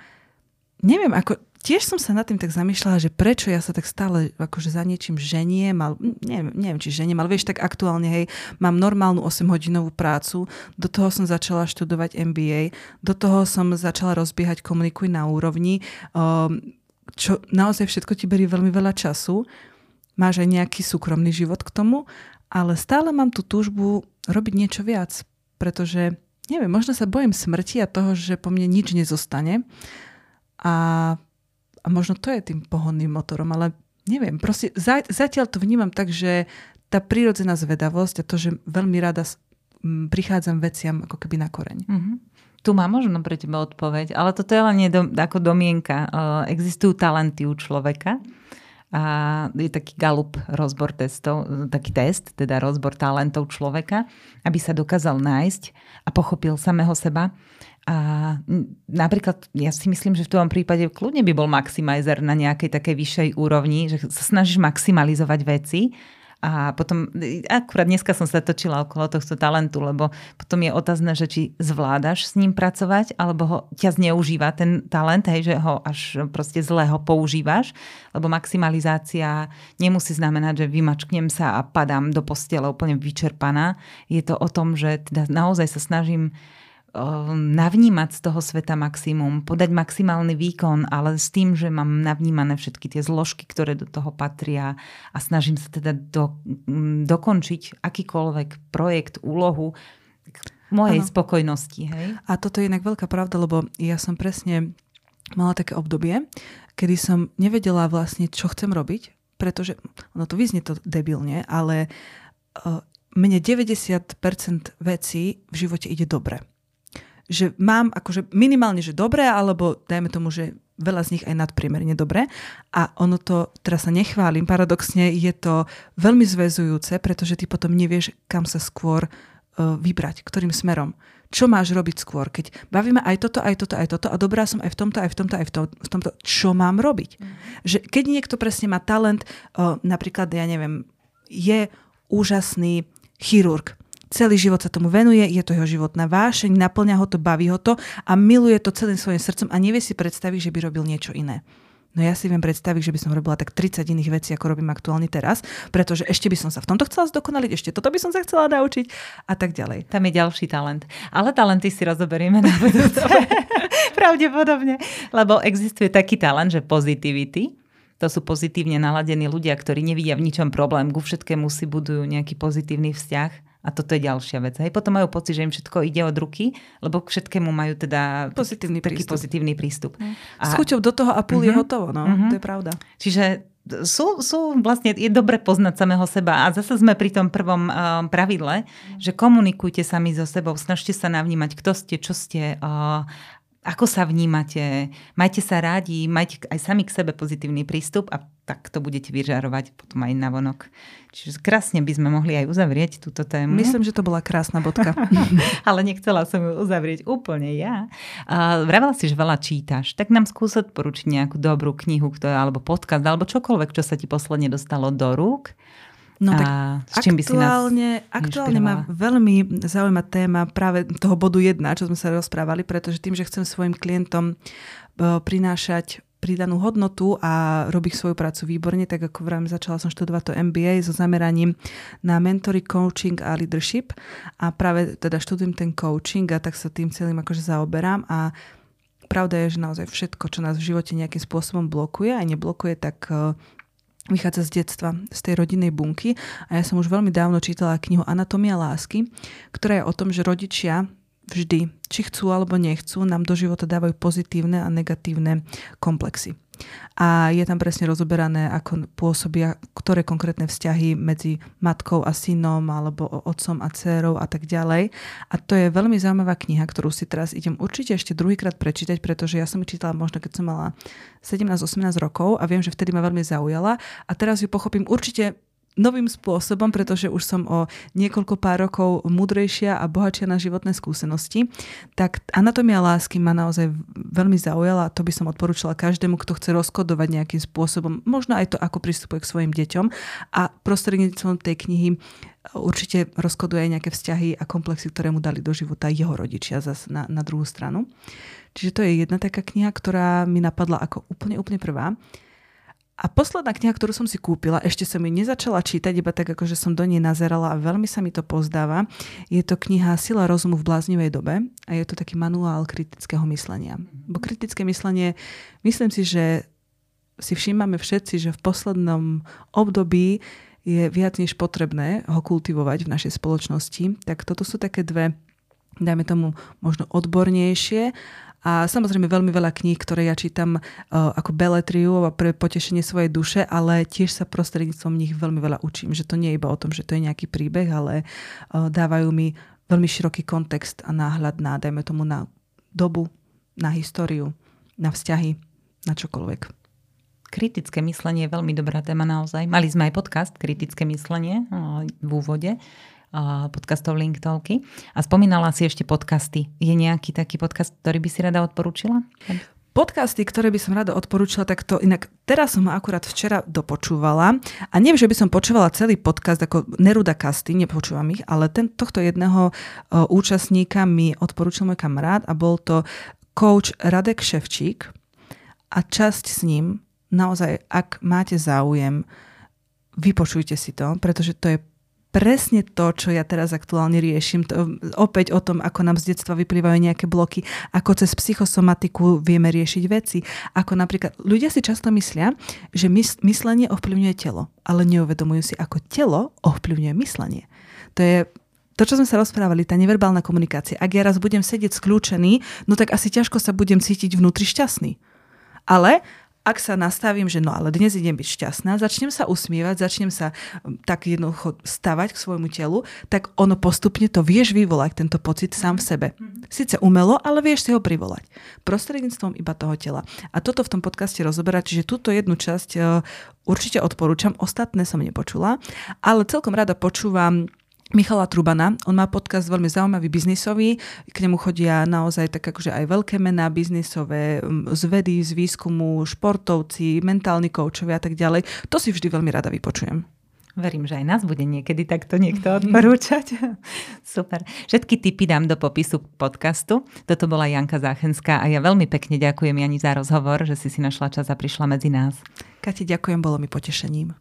neviem, ako, tiež som sa nad tým tak zamýšľala, že prečo ja sa tak stále akože za niečím ženiem, ale, neviem, neviem, či ženiem, ale vieš, tak aktuálne, hej, mám normálnu osemhodinovú prácu, do toho som začala študovať M B A, do toho som začala rozbiehať Komunikuj na úrovni, um, čo naozaj všetko ti berie veľmi veľa času. Máš aj nejaký súkromný život k tomu, ale stále mám tú túžbu robiť niečo viac, pretože neviem, možno sa bojím smrti a toho, že po mne nič nezostane. A, a možno to je tým pohonným motorom, ale neviem, proste za, zatiaľ to vnímam tak, že tá prírodzená zvedavosť a to, že veľmi rada prichádzam veciam ako keby na koreň. Mm-hmm. Tu mám možno pre teba odpoveď, ale toto je len do, ako domienka. Existujú talenty u človeka a je taký Gallup rozbor testov, taký test, teda rozbor talentov človeka, aby sa dokázal nájsť a pochopil samého seba. A napríklad, ja si myslím, že v tvojom prípade kľudne by bol maximizer na nejakej takej vyššej úrovni, že sa snažíš maximalizovať veci. A potom, akurát dneska som sa točila okolo tohto talentu, lebo potom je otázne, že či zvládaš s ním pracovať, alebo ho ťa zneužíva ten talent, hej, že ho až proste zle ho používaš, lebo maximalizácia nemusí znamenať, že vymačknem sa a padám do postele úplne vyčerpaná. Je to o tom, že teda naozaj sa snažím navnímať z toho sveta maximum, podať maximálny výkon, ale s tým, že mám navnímané všetky tie zložky, ktoré do toho patria a snažím sa teda do, dokončiť akýkoľvek projekt, úlohu mojej ano. Spokojnosti. Hej? A toto je inak veľká pravda, lebo ja som presne mala také obdobie, kedy som nevedela vlastne, čo chcem robiť, pretože, ono to vyznie to debilne, ale uh, mne deväťdesiat percent vecí v živote ide dobre. Že mám akože minimálne, že dobré, alebo dajme tomu, že veľa z nich aj nadpriemerne dobré. A ono to, teraz sa nechválim, paradoxne je to veľmi zväzujúce, pretože ty potom nevieš, kam sa skôr uh, vybrať, ktorým smerom. Čo máš robiť skôr, keď bavíme aj toto, aj toto, aj toto a dobrá som aj v tomto, aj v tomto, aj v tomto, v tomto čo mám robiť? Mm. Že keď niekto presne má talent, uh, napríklad, ja neviem, je úžasný chirurg, celý život sa tomu venuje, je to jeho životná vášeň, naplňa ho to, baví ho to a miluje to celým svojim srdcom a nevie si predstaviť, že by robil niečo iné. No ja si viem predstaviť, že by som robila tak tridsať iných vecí, ako robím aktuálne teraz, pretože ešte by som sa v tomto chcela zdokonaliť, ešte toto by som sa chcela naučiť a tak ďalej. Tam je ďalší talent. Ale talenty si rozoberieme na budúce. Pravdepodobne. Lebo existuje taký talent, že positivity. To sú pozitívne naladení ľudia, ktorí nevidia v ničom problém. Ku všetkému si budujú nejaký pozitívny vzťah. A toto je ďalšia vec. Hej. Potom majú pocit, že im všetko ide od ruky, lebo k všetkému majú teda pozitívny taký prístup. pozitívny prístup. Mm. A s chuťou do toho a púl uh-huh. je hotovo. No. Uh-huh. To je pravda. Čiže sú, sú vlastne, je dobre poznať samého seba. A zase sme pri tom prvom uh, pravidle, uh-huh. že komunikujte sami so sebou, snažte sa navnímať, kto ste, čo ste, uh, ako sa vnímate, majte sa rádi, majte aj sami k sebe pozitívny prístup a tak to budete vyžarovať potom aj navonok. Čiže krásne by sme mohli aj uzavrieť túto tému. Myslím, že to bola krásna bodka. Ale nechcela som ju uzavrieť úplne ja. Uh, vravala si, že veľa čítaš, tak nám skús odporučiť nejakú dobrú knihu, ktorá, alebo podcast, alebo čokoľvek, čo sa ti posledne dostalo do rúk. No tak a aktuálne, aktuálne ma veľmi zaujíma téma práve toho bodu jedna, čo sme sa rozprávali, pretože tým, že chcem svojim klientom prinášať pridanú hodnotu a robiť svoju prácu výborne, tak ako vravím, začala som študovať to M B A so zameraním na mentory, coaching a leadership a práve teda študujem ten coaching a tak sa tým celým akože zaoberám a pravda je, že naozaj všetko, čo nás v živote nejakým spôsobom blokuje a neblokuje, tak vychádza z detstva, z tej rodinnej bunky a ja som už veľmi dávno čítala knihu Anatomia lásky, ktorá je o tom, že rodičia vždy, či chcú alebo nechcú, nám do života dávajú pozitívne a negatívne komplexy. A je tam presne rozoberané, ako pôsobia, ktoré konkrétne vzťahy medzi matkou a synom alebo otcom a dcérou a tak ďalej. A to je veľmi zaujímavá kniha, ktorú si teraz idem určite ešte druhýkrát prečítať, pretože ja som ju čítala možno keď som mala sedemnásť osemnásť rokov a viem, že vtedy ma veľmi zaujala a teraz ju pochopím určite novým spôsobom, pretože už som o niekoľko pár rokov múdrejšia a bohatšia na životné skúsenosti, tak Anatomia lásky ma naozaj veľmi zaujala a to by som odporúčala každému, kto chce rozkodovať nejakým spôsobom, možno aj to, ako pristupuje k svojim deťom a prostredníctvom tej knihy určite rozkoduje aj nejaké vzťahy a komplexy, ktoré mu dali do života jeho rodičia zase na, na druhú stranu. Čiže to je jedna taká kniha, ktorá mi napadla ako úplne, úplne prvá. A posledná kniha, ktorú som si kúpila, ešte som ju nezačala čítať, iba tak akože som do nej nazerala a veľmi sa mi to pozdáva. Je to kniha Sila rozumu v bláznivej dobe a je to taký manuál kritického myslenia. Bo kritické myslenie, myslím si, že si všímame všetci, že v poslednom období je viac než potrebné ho kultivovať v našej spoločnosti, tak toto sú také dve, dajme tomu, možno odbornejšie. A samozrejme veľmi veľa kníh, ktoré ja čítam uh, ako beletriu a pre potešenie svojej duše, ale tiež sa prostredníctvom nich veľmi veľa učím. Že to nie je iba o tom, že to je nejaký príbeh, ale uh, dávajú mi veľmi široký kontext a náhľad na, dajme tomu, na dobu, na históriu, na vzťahy, na čokoľvek. Kritické myslenie je veľmi dobrá téma naozaj. Mali sme aj podcast Kritické myslenie v úvode, podcastov Link Talky. A spomínala si ešte podcasty. Je nejaký taký podcast, ktorý by si rada odporúčila? Podcasty, ktoré by som rada odporúčila, tak to inak teraz som ho akurát včera dopočúvala. A nie, že by som počúvala celý podcast ako Neruda Kasty, nepočúvam ich, ale ten, tohto jedného účastníka mi odporúčil môj kamarát a bol to coach Radek Ševčík. A časť s ním naozaj, ak máte záujem, vypočujte si to, pretože to je presne to, čo ja teraz aktuálne riešim. To, opäť o tom, ako nám z detstva vyplývajú nejaké bloky, ako cez psychosomatiku vieme riešiť veci. Ako napríklad, ľudia si často myslia, že myslenie ovplyvňuje telo, ale neuvedomujú si, ako telo ovplyvňuje myslenie. To je to, čo sme sa rozprávali, tá neverbálna komunikácia. Ak ja raz budem sedieť skľúčený, no tak asi ťažko sa budem cítiť vnútri šťastný. Ale ak sa nastavím, že no ale dnes idem byť šťastná, začnem sa usmievať, začnem sa tak jednoducho stavať k svojmu telu, tak ono postupne to vieš vyvolať, tento pocit sám v sebe. Sice umelo, ale vieš si ho privolať. Prostredníctvom iba toho tela. A toto v tom podcaste rozoberá, čiže túto jednu časť určite odporúčam, ostatné som nepočula, ale celkom rada počúvam Michala Trubana. On má podcast veľmi zaujímavý, biznisový. K nemu chodia naozaj tak akože aj veľké mená biznisové, z vedy, z výskumu, športovci, mentálni koučovia a tak ďalej. To si vždy veľmi rada vypočujem. Verím, že aj nás bude niekedy takto niekto odporúčať. Super. Všetky tipy dám do popisu podcastu. Toto bola Janka Záchenská a ja veľmi pekne ďakujem, Jani, za rozhovor, že si si našla čas a prišla medzi nás. Kati, ďakujem, bolo mi potešením.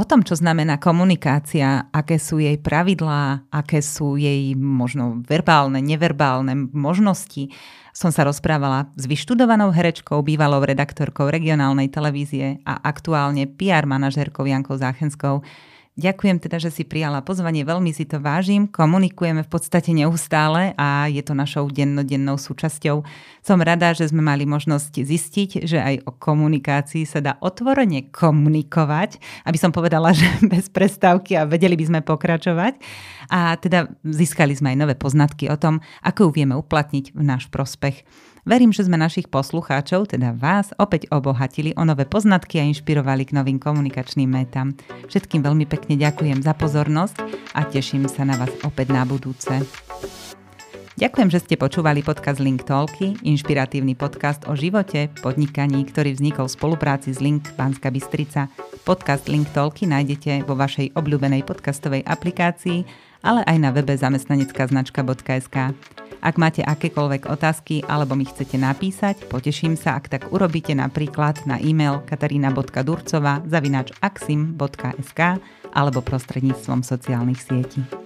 O tom, čo znamená komunikácia, aké sú jej pravidlá, aké sú jej možno verbálne, neverbálne možnosti, som sa rozprávala s vyštudovanou herečkou, bývalou redaktorkou regionálnej televízie a aktuálne pé er manažérkou Jankou Záchenskou. Ďakujem teda, že si prijala pozvanie, veľmi si to vážim, komunikujeme v podstate neustále a je to našou dennodennou súčasťou. Som rada, že sme mali možnosť zistiť, že aj o komunikácii sa dá otvorene komunikovať, aby som povedala, že bez prestávky, a vedeli by sme pokračovať. A teda získali sme aj nové poznatky o tom, ako ju vieme uplatniť v náš prospech. Verím, že sme našich poslucháčov, teda vás, opäť obohatili o nové poznatky a inšpirovali k novým komunikačným métam. Všetkým veľmi pekne ďakujem za pozornosť a teším sa na vás opäť na budúce. Ďakujem, že ste počúvali podcast Link Talky, inšpiratívny podcast o živote, podnikaní, ktorý vznikol v spolupráci s Link Banská Bystrica. Podcast Link Talky nájdete vo vašej obľúbenej podcastovej aplikácii, ale aj na webe zamestnanecká značka bodka es ká. Ak máte akékoľvek otázky alebo mi chcete napísať, poteším sa, ak tak urobíte napríklad na e-mail katarina bodka durcova zavináč aksim bodka es ká alebo prostredníctvom sociálnych sietí.